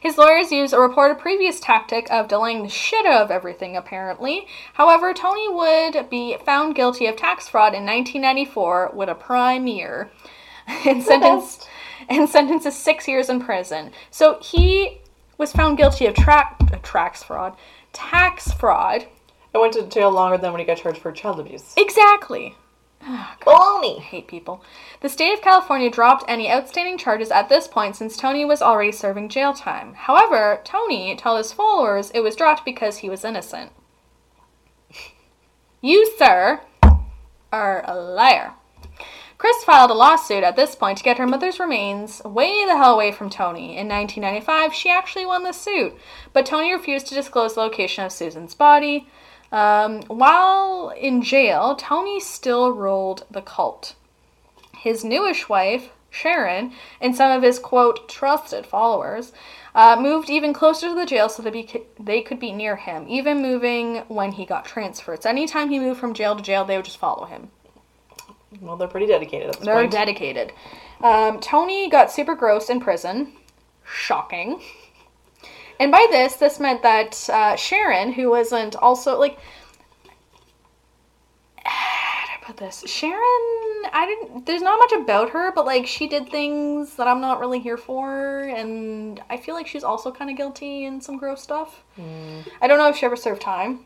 His lawyers used a reported previous tactic of delaying the shit out of everything, apparently. However, Tony would be found guilty of tax fraud in 1994 with a prime year and sentenced to 6 years in prison. So he was found guilty of tax fraud. I went to jail longer than when he got charged for child abuse. Exactly. Oh, baloney. I hate people. The state of California dropped any outstanding charges at this point since Tony was already serving jail time. However, Tony told his followers it was dropped because he was innocent. You, sir, are a liar. Chris filed a lawsuit at this point to get her mother's remains way the hell away from Tony. In 1995, she actually won the suit, but Tony refused to disclose the location of Susan's body. While in jail, Tony still ruled the cult. His newish wife, Sharon, and some of his, quote, trusted followers, moved even closer to the jail so that they could be near him, even moving when he got transferred. So anytime he moved from jail to jail, they would just follow him. Well, they're pretty dedicated at this point. They're dedicated. Tony got super gross in prison. Shocking. And by this meant that Sharon, who wasn't also, like, how do I put this? Sharon, there's not much about her, but, like, she did things that I'm not really here for, and I feel like she's also kind of guilty in some gross stuff. Mm. I don't know if she ever served time,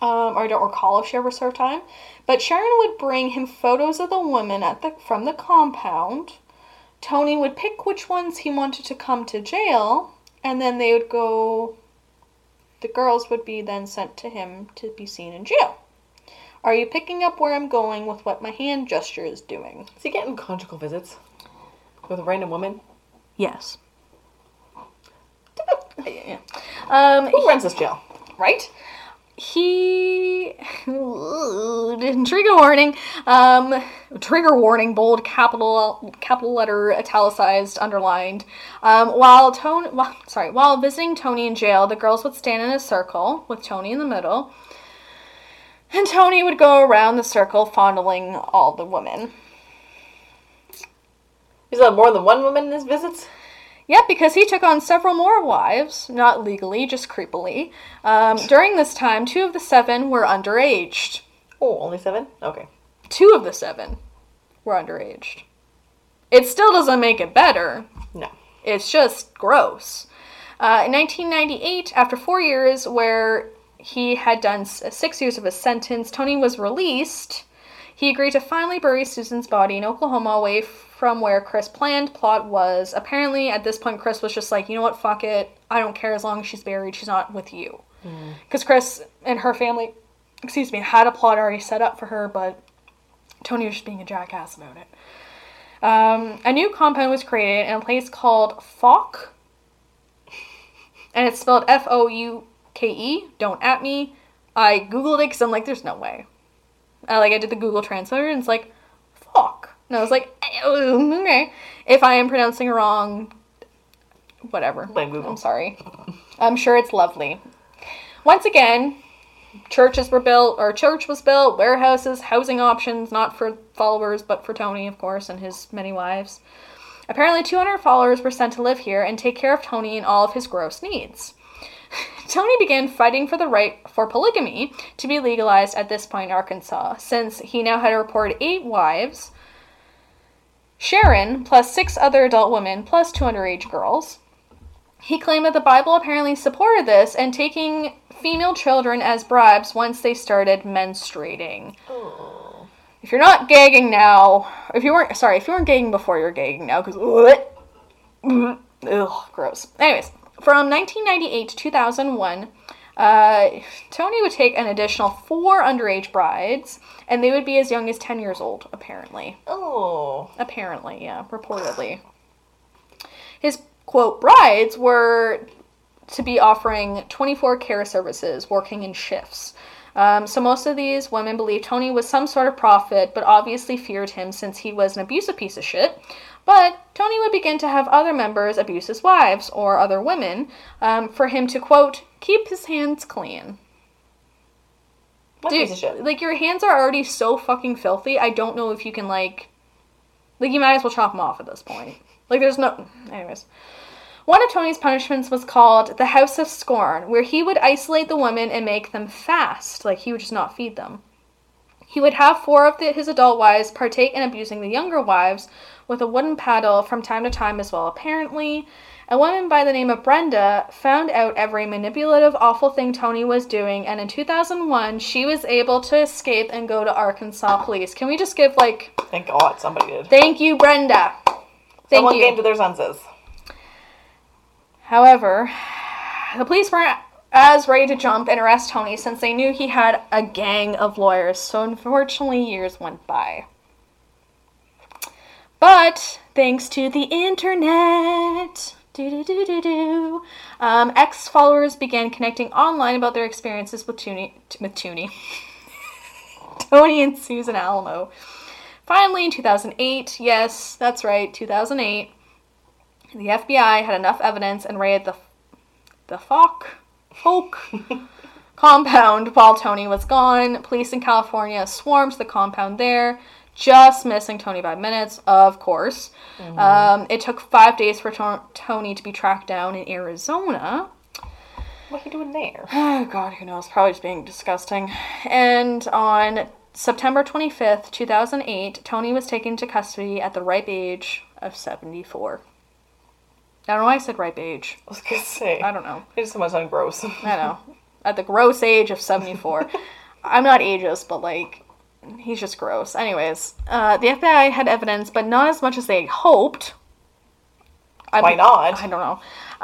or I don't recall if she ever served time, but Sharon would bring him photos of the women from the compound. Tony would pick which ones he wanted to come to jail. And then they would go, the girls would be then sent to him to be seen in jail. Are you picking up where I'm going with what my hand gesture is doing? Is he getting conjugal visits with a random woman? Yes. Yeah. Who runs this jail? Right? Trigger warning, bold, capital letter, italicized, underlined. While visiting Tony in jail, the girls would stand in a circle with Tony in the middle, and Tony would go around the circle fondling all the women. Is there more than one woman in his visits? Yeah, because he took on several more wives, not legally, just creepily. During this time, 2 of the 7 were underage. Oh, only 7? Okay. 2 of the 7 were underage. It still doesn't make it better. No. It's just gross. In 1998, after 4 years where he had done 6 years of his sentence, Tony was released. He agreed to finally bury Susan's body in Oklahoma away from where Chris planned plot was. Apparently, at this point, Chris was just like, you know what, fuck it. I don't care as long as she's buried. She's not with you. Because Chris and her family, had a plot already set up for her, but Tony was just being a jackass about it. A new compound was created in a place called Fouke. And it's spelled Fouke. Don't at me. I Googled it because I'm like, there's no way. I did the Google translator and it's like, Fouke. And I was like, okay. If I am pronouncing it wrong, whatever. I'm sorry. I'm sure it's lovely. Once again, church was built, warehouses, housing options, not for followers, but for Tony, of course, and his many wives. Apparently, 200 followers were sent to live here and take care of Tony and all of his gross needs. Tony began fighting for the right for polygamy to be legalized at this point in Arkansas, since he now had a reported 8 wives, Sharon, plus 6 other adult women, plus 2 underage girls. He claimed that the Bible apparently supported this and taking female children as bribes once they started menstruating. Oh. If you're not gagging now, if you weren't gagging before, you're gagging now, because, ugh, gross. Anyways, from 1998 to 2001, Tony would take an additional 4 underage brides, and they would be as young as 10 years old, apparently. Oh. Apparently, yeah, reportedly. His, quote, brides were to be offering 24-hour care services, working in shifts. So most of these women believed Tony was some sort of prophet, but obviously feared him since he was an abusive piece of shit. But Tony would begin to have other members abuse his wives or other women for him to, quote, keep his hands clean. What piece of shit? Like, your hands are already so fucking filthy, I don't know if you can, like, you might as well chop them off at this point. Like, there's no... Anyways. One of Tony's punishments was called the House of Scorn, where he would isolate the women and make them fast. Like, he would just not feed them. He would have four of his adult wives partake in abusing the younger wives with a wooden paddle from time to time as well, apparently. A woman by the name of Brenda found out every manipulative, awful thing Tony was doing, and in 2001, she was able to escape and go to Arkansas police. Can we just give, like... Thank God, somebody did. Thank you, Brenda. Thank Someone you. Came to their senses. However, the police weren't as ready to jump and arrest Tony since they knew he had a gang of lawyers, so unfortunately, years went by. But, thanks to the internet... ex-followers began connecting online about their experiences with Tony and Susan Alamo. Finally, in 2008, yes, that's right, 2008, the FBI had enough evidence and raided the Fouke compound while Tony was gone. Police in California swarmed the compound there. Just missing Tony by minutes, of course. Mm-hmm. It took 5 days for Tony to be tracked down in Arizona. What are you doing there? Oh, God, who knows? Probably just being disgusting. And on September 25th, 2008, Tony was taken to custody at the ripe age of 74. I don't know why I said ripe age. I was going to say. I don't know. It just sounds gross. I know. At the gross age of 74. I'm not ageist, but like... He's just gross. Anyways, the FBI had evidence, but not as much as they hoped. Why not? I don't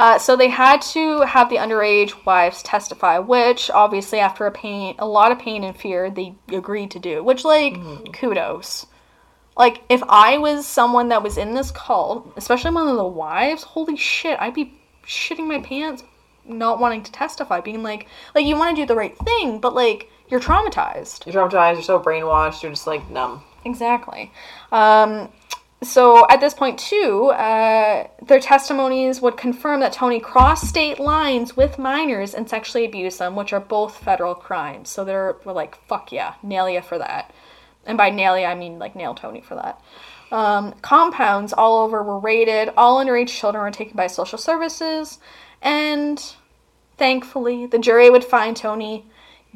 know. So they had to have the underage wives testify, which, obviously, after a lot of pain and fear, they agreed to do. Which, like, kudos. Like, if I was someone that was in this cult, especially one of the wives, holy shit, I'd be shitting my pants not wanting to testify. Being like, you want to do the right thing, but, like... You're traumatized. You're so brainwashed, you're just, like, numb. Exactly. So, at this point, too, their testimonies would confirm that Tony crossed state lines with minors and sexually abused them, which are both federal crimes. So, they're like, fuck yeah, nail ya for that. And by nail ya, I mean, like, nail Tony for that. Compounds all over were raided. All underage children were taken by social services. And, thankfully, the jury would find Tony...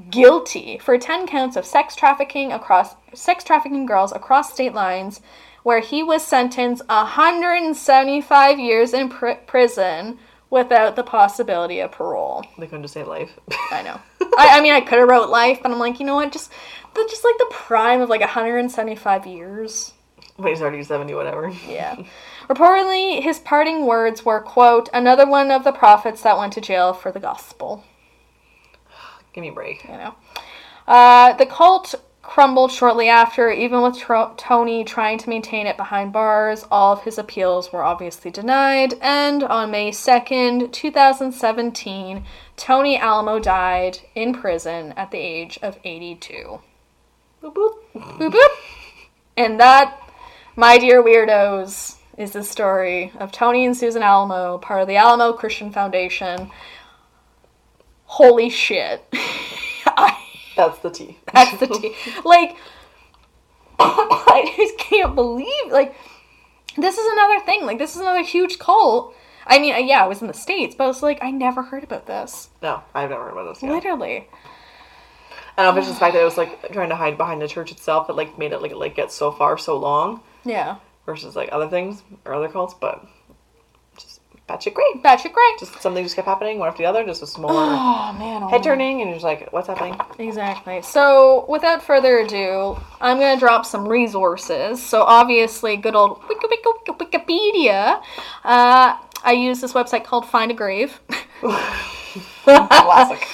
guilty for 10 counts of sex trafficking girls across state lines, where he was sentenced 175 years in prison without the possibility of parole. They couldn't just say life. I know. I mean, I could have wrote life, but I'm like, you know what? Just like the prime of like 175 years. Wait, he's already 70, whatever. Yeah. Reportedly, his parting words were, quote, "Another one of the prophets that went to jail for the gospel." Give me a break. You know. The cult crumbled shortly after, even with Tony trying to maintain it behind bars. All of his appeals were obviously denied. And on May 2nd, 2017, Tony Alamo died in prison at the age of 82. Boop, boop. Boop, boop. And that, my dear weirdos, is the story of Tony and Susan Alamo, part of the Alamo Christian Foundation. Holy shit. That's the tea. That's the tea. Like, I just can't believe, like, this is another thing. Like, this is another huge cult. I mean, yeah, I was in the States, but I was like, I never heard about this. No, I've never heard about this. Yet. Literally. I don't know if it's just the fact that it was, like, trying to hide behind the church itself that, like, made it, like get so far so long. Yeah. Versus, like, other things or other cults, but... Batshit great. Just something just kept happening, one after the other, just a smaller head turning, and you're just like, what's happening? Exactly. So, without further ado, I'm going to drop some resources. So, obviously, good old Wikipedia. I use this website called Find a Grave. Classic.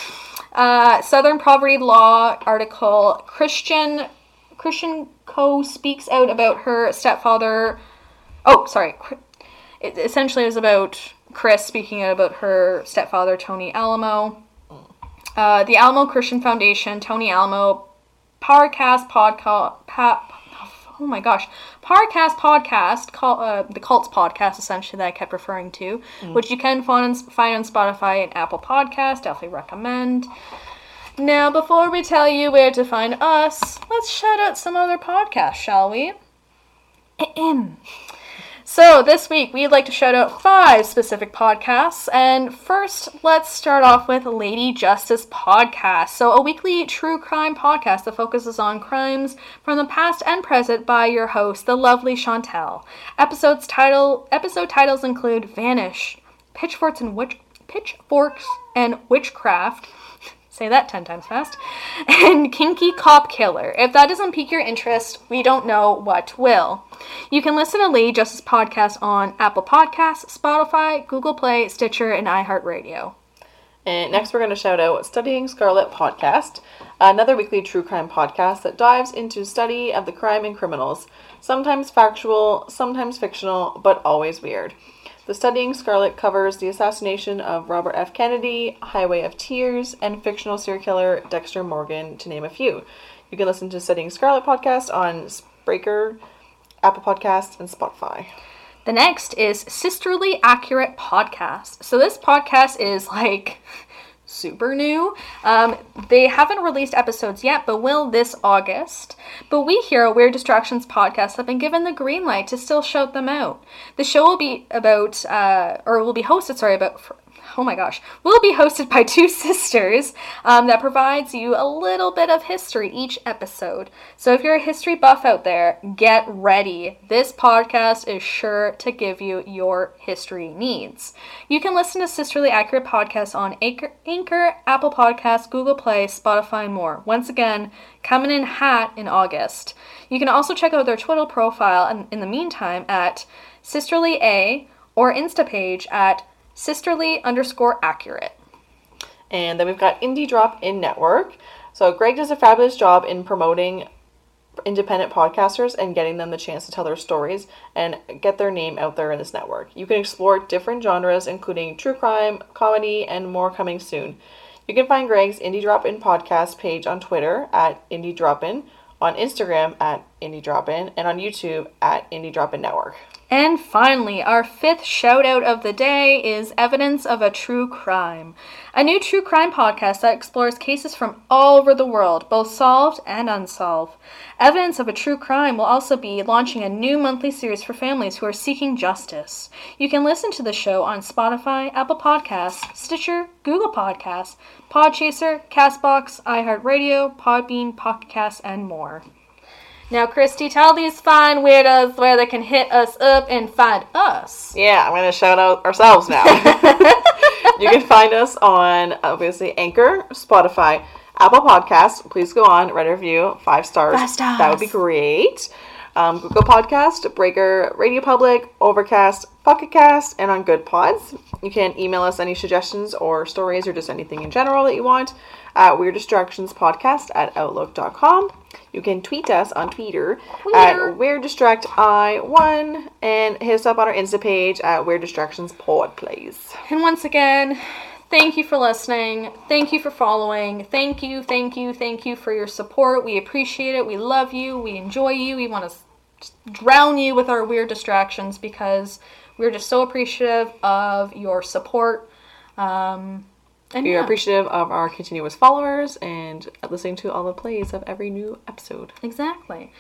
Southern Poverty Law article, Christian Co. speaks out about her stepfather. Oh, sorry. It essentially is about Chris speaking out about her stepfather, Tony Alamo. The Alamo Christian Foundation, Tony Alamo, Parcast Podcast, the Cults podcast, essentially, that I kept referring to, which you can find on Spotify and Apple Podcast. Definitely recommend. Now, before we tell you where to find us, let's shout out some other podcasts, shall we? So, this week, we'd like to shout out 5 specific podcasts, and first, let's start off with Lady Justice Podcast. So, a weekly true crime podcast that focuses on crimes from the past and present by your host, the lovely Chantel. Episode titles include Vanish, Pitchforks and Witchcraft, say that 10 times fast, and Kinky Cop Killer. If that doesn't pique your interest, we don't know what will. You can listen to Lady Justice Podcast on Apple Podcasts, Spotify, Google Play, Stitcher, and iHeartRadio. And next we're going to shout out Studying Scarlet Podcast, another weekly true crime podcast that dives into study of the crime and criminals, sometimes factual, sometimes fictional, but always weird. The Studying Scarlet covers the assassination of Robert F. Kennedy, Highway of Tears, and fictional serial killer Dexter Morgan, to name a few. You can listen to Studying Scarlet podcast on Spreaker, Apple Podcasts, and Spotify. The next is Sisterly Accurate Podcast. So this podcast is like super new. They haven't released episodes yet, but will this August. But we here at Weird Distractions Podcast have been given the green light to still shout them out. The show will be hosted by 2 sisters that provides you a little bit of history each episode. So if you're a history buff out there, get ready. This podcast is sure to give you your history needs. You can listen to Sisterly Accurate Podcast on Anchor, Apple Podcasts, Google Play, Spotify, and more. Once again, coming in hot in August. You can also check out their Twitter profile in the meantime at Sisterly A or Insta page at Sisterly_accurate. And then we've got Indie Drop In Network. So Greg does a fabulous job in promoting independent podcasters and getting them the chance to tell their stories and get their name out there in this network. You can explore different genres, including true crime, comedy, and more coming soon. You can find Greg's Indie Drop In podcast page on Twitter at Indie Drop In, on Instagram at Indie Drop In, and on YouTube at Indie Drop In Network. And finally, our 5th shout-out of the day is Evidence of a True Crime, a new true crime podcast that explores cases from all over the world, both solved and unsolved. Evidence of a True Crime will also be launching a new monthly series for families who are seeking justice. You can listen to the show on Spotify, Apple Podcasts, Stitcher, Google Podcasts, Podchaser, CastBox, iHeartRadio, Podbean, Pocket Casts, and more. Now, Christy, tell these fine weirdos where they can hit us up and find us. Yeah, I'm going to shout out ourselves now. You can find us on, obviously, Anchor, Spotify, Apple Podcasts. Please go on, write a review, 5 stars. 5 stars. That would be great. Google Podcast, Breaker, Radio Public, Overcast, Pocket Cast, and on Good Pods. You can email us any suggestions or stories or just anything in general that you want at WeirdDistractionsPodcast@outlook.com. You can tweet us on Twitter at WeirdDistractI1 and hit us up on our Insta page at WeirdDistractionsPod, please. And once again, thank you for listening. Thank you for following. Thank you for your support. We appreciate it. We love you. We enjoy you. We want to drown you with our weird distractions because we're just so appreciative of your support. We're appreciative of our continuous followers and listening to all the plays of every new episode. Exactly.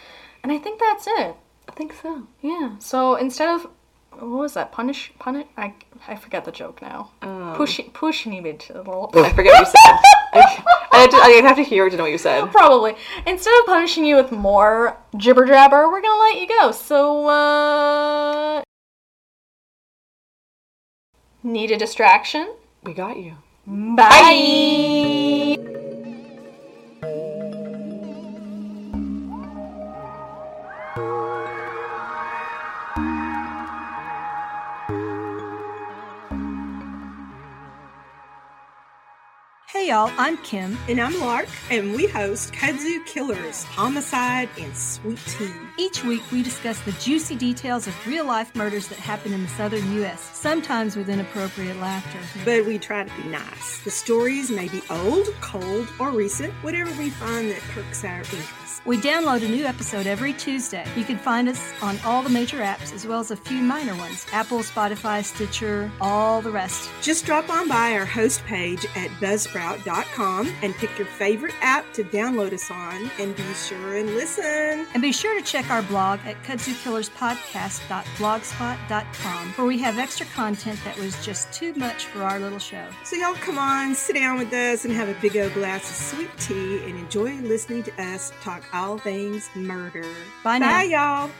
And I think that's it. I think so. Yeah. So instead of, what was that? Punish? I forget the joke now. Push me to the wall. I forget what you said. I'd have to hear it to know what you said. Probably. Instead of punishing you with more jibber jabber, we're going to let you go. So, need a distraction? We got you. Bye! Hey y'all, I'm Kim. And I'm Lark. And we host Kudzu Killers, Homicide, and Sweet Tea. Each week we discuss the juicy details of real-life murders that happen in the southern U.S., sometimes with inappropriate laughter. But we try to be nice. The stories may be old, cold, or recent, whatever we find that perks our interest. We download a new episode every Tuesday. You can find us on all the major apps, as well as a few minor ones. Apple, Spotify, Stitcher, all the rest. Just drop on by our host page at buzzsprout.com and pick your favorite app to download us on, and be sure and listen. And be sure to check our blog at kudzukillerspodcast.blogspot.com, where we have extra content that was just too much for our little show. So y'all come on, sit down with us and have a big old glass of sweet tea and enjoy listening to us talk all things murder. Bye now. Bye y'all.